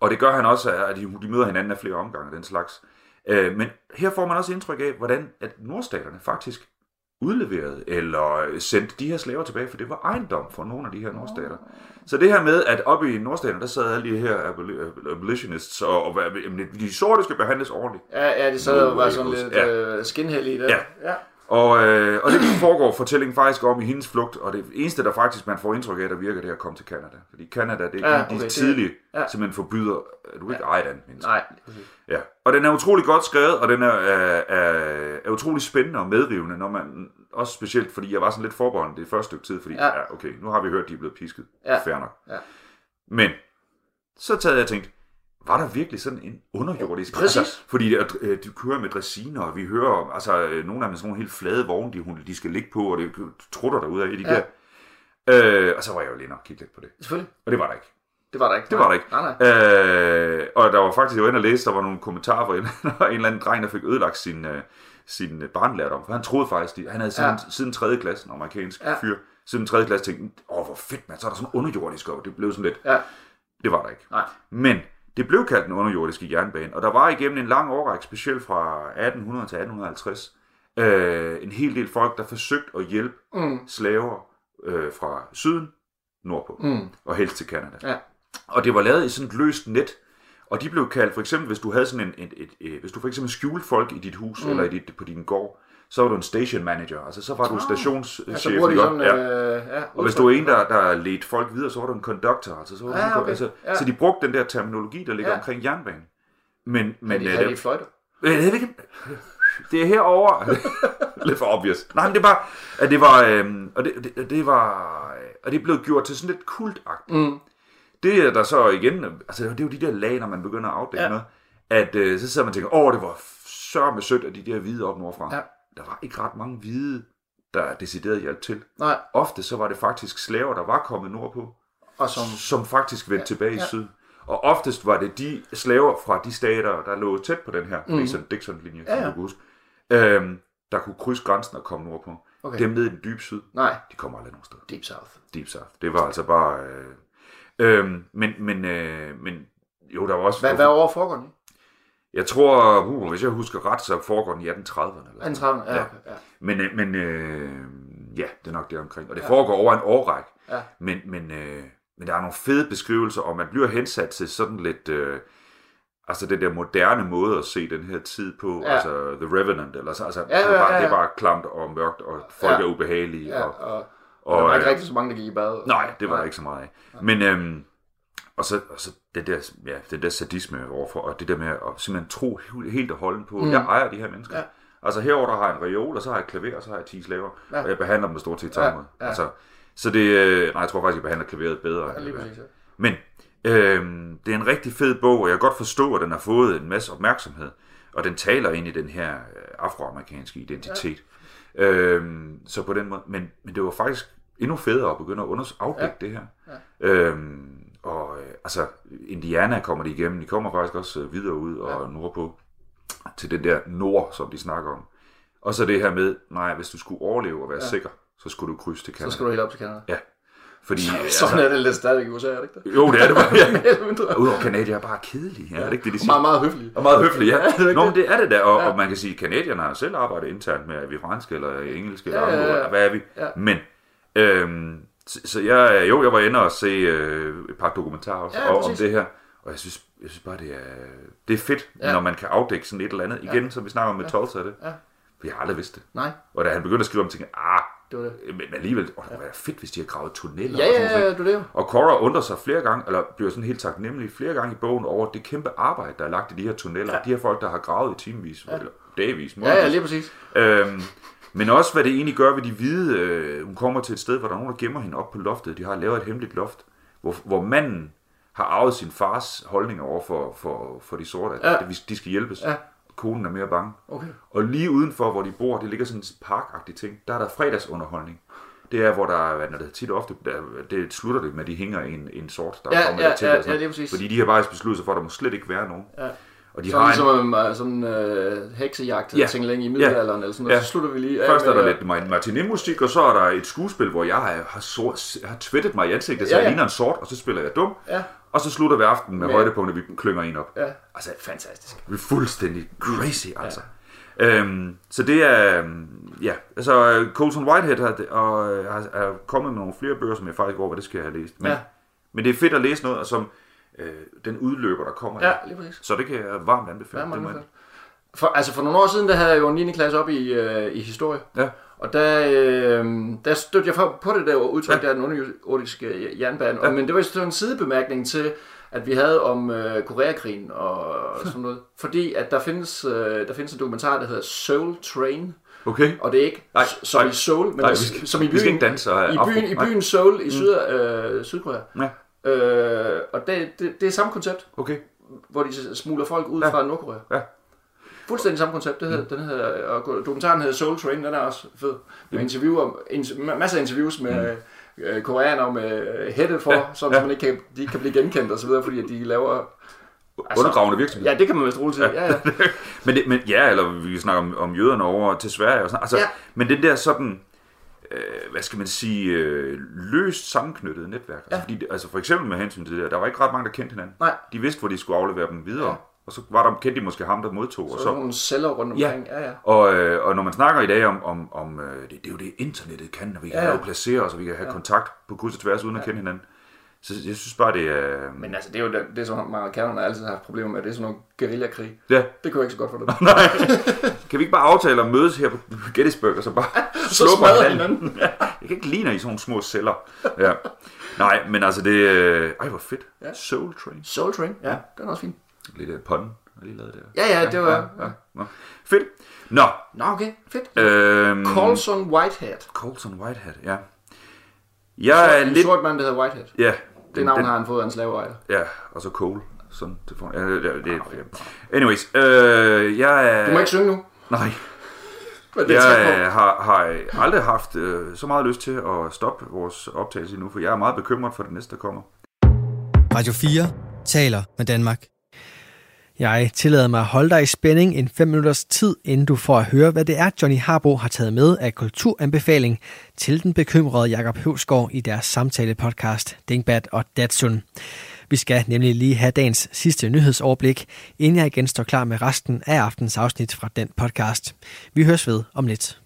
Og det gør han også, at de møder hinanden af flere omgange den slags. Men her får man også indtryk af, hvordan at nordstaterne faktisk udleverede eller sendte de her slaver tilbage, for det var ejendom for nogle af de her nordstater. Så det her med, at oppe i nordstaterne, der sad alle de her abolitionists, og, og de sorte skal behandles ordentligt. Ja, ja, det sad jo bare sådan lidt ja. skinhæld i det. Ja. Ja. Og, øh, og det foregår fortællingen faktisk om i hendes flugt, og det eneste, der faktisk man får indtryk af, der virker, det er at komme til Canada. Fordi Canada, det er ja, okay, de tidlige, ja. simpelthen forbyder, at du ikke ja. ejer et andet menneske. Nej. Okay. Ja. Og den er utrolig godt skrevet, og den er, er, er, er utrolig spændende og medrivende, når man, også specielt fordi jeg var sådan lidt forbeholden det første stykke tid, fordi ja. ja, okay, nu har vi hørt, de er blevet pisket. Ja. Fair nok. Ja. Men så tager jeg og tænkte, var der virkelig sådan en underjordisk? Præcis. Altså, fordi øh, de kører med dressiner, og vi hører om, altså øh, nogle af dem sådan nogle helt flade vogne, de, de skal ligge på, og det trutter derude af i de ja. der. Øh, og så var jeg jo lige nok kigge lidt på det. Selvfølgelig. Og det var der ikke. Det var der ikke. Det var der ikke. Nej, nej. Øh, og der var faktisk, jeg var inde og læse, der var nogle kommentarer fra en, en eller anden dreng, der fik ødelagt sin, øh, sin barnlærdom, for han troede faktisk, de, han havde siden, ja. siden tredje klasse, en amerikansk ja. fyr, siden tredje klasse tænkte, åh hvor fedt man, så er der sådan underjordisk, og det blev sådan lidt, ja. det var der ikke. Nej. Men det blev kaldt den underjordiske jernbane, og der var igennem en lang årrække, specielt fra atten hundrede til atten halvtreds, øh, en hel del folk, der forsøgte at hjælpe mm. slaver øh, fra syden nordpå, mm. og helst til Canada. Ja. Og det var lavet i sådan et løst net, og de blev kaldt, for eksempel hvis du havde sådan en, et, et, et, hvis du for eksempel skjulte folk i dit hus, mm. eller i dit, på din gård, så var du en station manager, altså så var du oh. stationschef. Ja, ligesom, ja. Øh, ja, og hvis du er en, der, der ledte folk videre, så var du en conductor. Altså, så, var ja, okay. altså, ja. så de brugte den der terminologi, der ligger ja. omkring jernbanen. Men, men, men de havde de fløjter? Det er herovre. Lidt for obvious. Nej, men det var, at det var, øhm, og det, det, det var, og det blev gjort til sådan lidt kultagtigt. Mm. Det er der så igen, altså det er jo de der lag, når man begynder at afdække ja. noget, at øh, så sidder man og tænker, åh, det var sørme sødt, at de der hvide op nordfra. Ja. Der var ikke ret mange hvide, der deciderede hjælp til. Nej. Ofte så var det faktisk slaver, der var kommet nordpå, og som, som faktisk vendte ja, tilbage ja. i syd. Og oftest var det de slaver fra de stater, der lå tæt på den her mm. Mason-Dixon-linje, ja, ja. øhm, der kunne krydse grænsen og komme nordpå. Okay. Dem ned i den dybe syd, Nej. de kommer aldrig nogen steder. Deep South. Deep South. Det var altså bare... Øh, øh, men, men, øh, men jo, der var også... Hvad, hvad overfor går den? Jeg tror, uh, hvis jeg husker ret, så foregår den i atten trediverne. atten tredive, ja. ja. Men, men øh, ja, det er nok det omkring. Og det ja. foregår over en årrække. Ja. Men, men, øh, men der er nogle fede beskrivelser, og man bliver hensat til sådan lidt... Øh, altså den der moderne måde at se den her tid på, ja. altså The Revenant, eller så, altså, ja, ja, ja, ja. Det, er bare, det er bare klamt og mørkt, og folk ja. er ubehagelige. Ja, og, og, og, der var ikke rigtig så mange, der gik i bad. Nej, det var der ikke så meget af. Ja. Men, øhm, og så, og så den, der, ja, den der sadisme overfor, og det der med at simpelthen tro helt og holden på, mm. jeg ejer de her mennesker. Ja. Altså herover der har jeg en reol, og så har jeg et klaver, og så har jeg ti slaver, ja. og jeg behandler dem stort set samme måde. Ja. Ja. Altså, så det, nej, jeg tror faktisk, jeg behandler klaveret bedre. Ja, lige præcis. Men... Øhm, det er en rigtig fed bog, og jeg kan godt forstå, at den har fået en masse opmærksomhed, og den taler ind i den her afroamerikanske identitet. Ja. Øhm, så på den måde, men, men det var faktisk endnu federe at begynde at unders- afdække ja. det her. Ja. Øhm, og øh, altså, Indiana kommer de igennem, de kommer faktisk også videre ud og ja. nordpå, til den der nord, som de snakker om. Og så det her med, nej, hvis du skulle overleve og være ja. sikker, så skulle du krydse til Canada. Så skulle du helt op til Canada. Ja. Fordi, så, altså, sådan er det lidt stadig i U S A, er det ikke det? Jo, det er det bare. Ja. Udover kanadier er bare kedelige, ja, er det ikke det, de siger? Og meget, meget høflige. Og meget høflige, ja. Nå, men det er det da, og, ja. og man kan sige, at kanadierne har selv arbejdet internt med, er vi franske, eller engelske, ja, eller andre, ja, ja. hvad er vi? Ja. Men, øhm, så, så jeg, jo, jeg var inde og se øh, et par dokumentarer også, ja, og, om det her, og jeg synes, jeg synes bare, det er, det er fedt, ja. når man kan afdække sådan et eller andet. Igen, ja. som vi snakker om med ja. Tulsa, det. Ja. For jeg har aldrig vidst det. Nej. Og da han begyndte at skrive om ting, ah, det det. Men alligevel, åh, det var fedt, hvis de havde gravet tunneller. Ja, ja, ja, ja, det er det. Og Cora undrer sig flere gange, eller bliver sådan helt taknemmelig flere gange i bogen over det kæmpe arbejde, der er lagt i de her tunneller. Ja. De her folk, der har gravet i timevis, ja. eller dagvis, månedvis. Ja, ja, lige præcis. Øhm, men også, hvad det egentlig gør ved de hvide. Øh, hun kommer til et sted, hvor der er nogen, der gemmer hende op på loftet. De har lavet et hemmeligt loft, hvor, hvor manden har arvet sin fars holdning over for, for, for de sorte. Ja. De skal hjælpes. Ja. Konen er mere bange. Okay. Og lige udenfor, hvor de bor, det ligger sådan en parkagtig ting, der er der fredagsunderholdning. Det er, hvor der, hvad det tit og ofte, der, det slutter det med, at de hænger i en, en sort, der ja, kommer ja, der til. Ja, sådan, ja, det er præcis. Fordi de har bare besluttet sig for, at der må slet ikke være nogen. Ja. Og de så har ligesom en, sådan en øh, heksejagt, ja. ting længe i middelalderen, ja. eller sådan noget, ja. så slutter vi lige af. Først er der med, lidt ja. Martinet-musik, og så er der et skuespil, hvor jeg har, har, sort, har tvættet mig i ansigtet, så ja, ja. jeg ligner en sort, og så spiller jeg dum. Ja. Og så slutter vi aftenen med ja. højdepunktet, vi klynger en op. Ja. Altså, fantastisk. Vi er fuldstændig crazy, altså. Ja. Øhm, så det er, ja, altså, Colson Whitehead har, og, har, er kommet med nogle flere bøger, som jeg faktisk går over, det skal jeg have læst. Men, ja. men det er fedt at læse noget, som øh, den udløber, der kommer. Ja, lige præcis. Så det kan jeg varmt anbefale. Ja, man, for, altså, for nogle år siden, der havde jeg jo en niende klasse op i, øh, i historie. Ja. Og der, øh, der stødte jeg på det der udtryk, ja. der er den underjordiske jernbane. Ja. Men det var sådan en sidebemærkning til, at vi havde om øh, Koreakrigen og sådan noget. Fordi at der findes, øh, der findes en dokumentar, der hedder Soul Train. Okay. Og det er ikke nej, som nej, i Seoul, men nej, vi skal, som i byen, vi skal ikke danse, i byen, i byen Seoul i syd, øh, Sydkorea. Ja. Øh, og det, det, det er samme koncept, okay. hvor de smugler folk ud ja. fra Nordkorea. Ja. Fuldstændig samme koncept, det hedder, mm. den hedder, og dokumentaren hedder Soul Train, den er også fed. Med interviewer, inter, masser af interviews med mm. øh, koreanere med hætte for, ja, sådan ja. man ikke kan, de kan blive genkendt og så videre, fordi de laver... Altså, undergravende virksomhed. Ja, det kan man vist roligt sige. Ja. Ja, ja. men, det, men ja, eller vi snakker om, om jøderne over til Sverige og sådan altså, ja. Men den der sådan, øh, hvad skal man sige, øh, løst sammenknyttede netværk. Ja. Altså, fordi, altså for eksempel med hensyn til det der, der var ikke ret mange, der kendte hinanden. Nej. De vidste, hvor de skulle aflevere dem videre. Ja. Og så var der, kendte de måske ham, der modtog. Så og så nogle celler rundt omkring. Ja, ja. ja. Og, øh, og når man snakker i dag om, om, om det, det er jo det, internettet kan, når vi kan ja, ja. placere os, og vi kan have ja. kontakt på kryds og tværs, uden ja. at kende hinanden. Så jeg synes bare, det er... Øh... Men altså, det er jo det, det som amerikanerne altid har haft problemer med, det er sådan nogle guerillakrig. Ja. Det kunne jeg ikke så godt for dem. Nej. Kan vi ikke bare aftale at mødes her på Gettysburg, og så bare slå på hinanden? Jeg kan ikke lide, når I sådan nogle små celler. Ja. Nej, men altså, det... Øh... Ej, hvor fedt. Ja. Soul Train. Soul Train, ja. ja. Den er også fint. Lidt pond, jeg lige lavede der. Ja, ja, det var... Ja, ja, ja. Nå. Fedt. Nå. Nå, okay. Fedt. Øhm, Colson Whitehead. Colson Whitehead, ja. Jeg er en lidt... sort mand, der hedder Whitehead. Ja. Den, det navn den... har han fået af en slaveejer. Ja, og så Cole. Sådan, det får... Ja, det, det, det... Anyways, øh, jeg er... Du må ikke synge nu. Nej. Jeg har, har aldrig haft øh, så meget lyst til at stoppe vores optagelse endnu, for jeg er meget bekymret for det næste, der kommer. Radio fire taler med Danmark. Jeg tillader mig at holde dig i spænding en fem minutters tid, inden du får at høre, hvad det er, Johnny Harbo har taget med af kulturanbefaling til den bekymrede Jakob Høvskov i deres samtale podcast Dingbat og Datsun. Vi skal nemlig lige have dagens sidste nyhedsoverblik, inden jeg igen står klar med resten af aftens afsnit fra den podcast. Vi høres ved om lidt.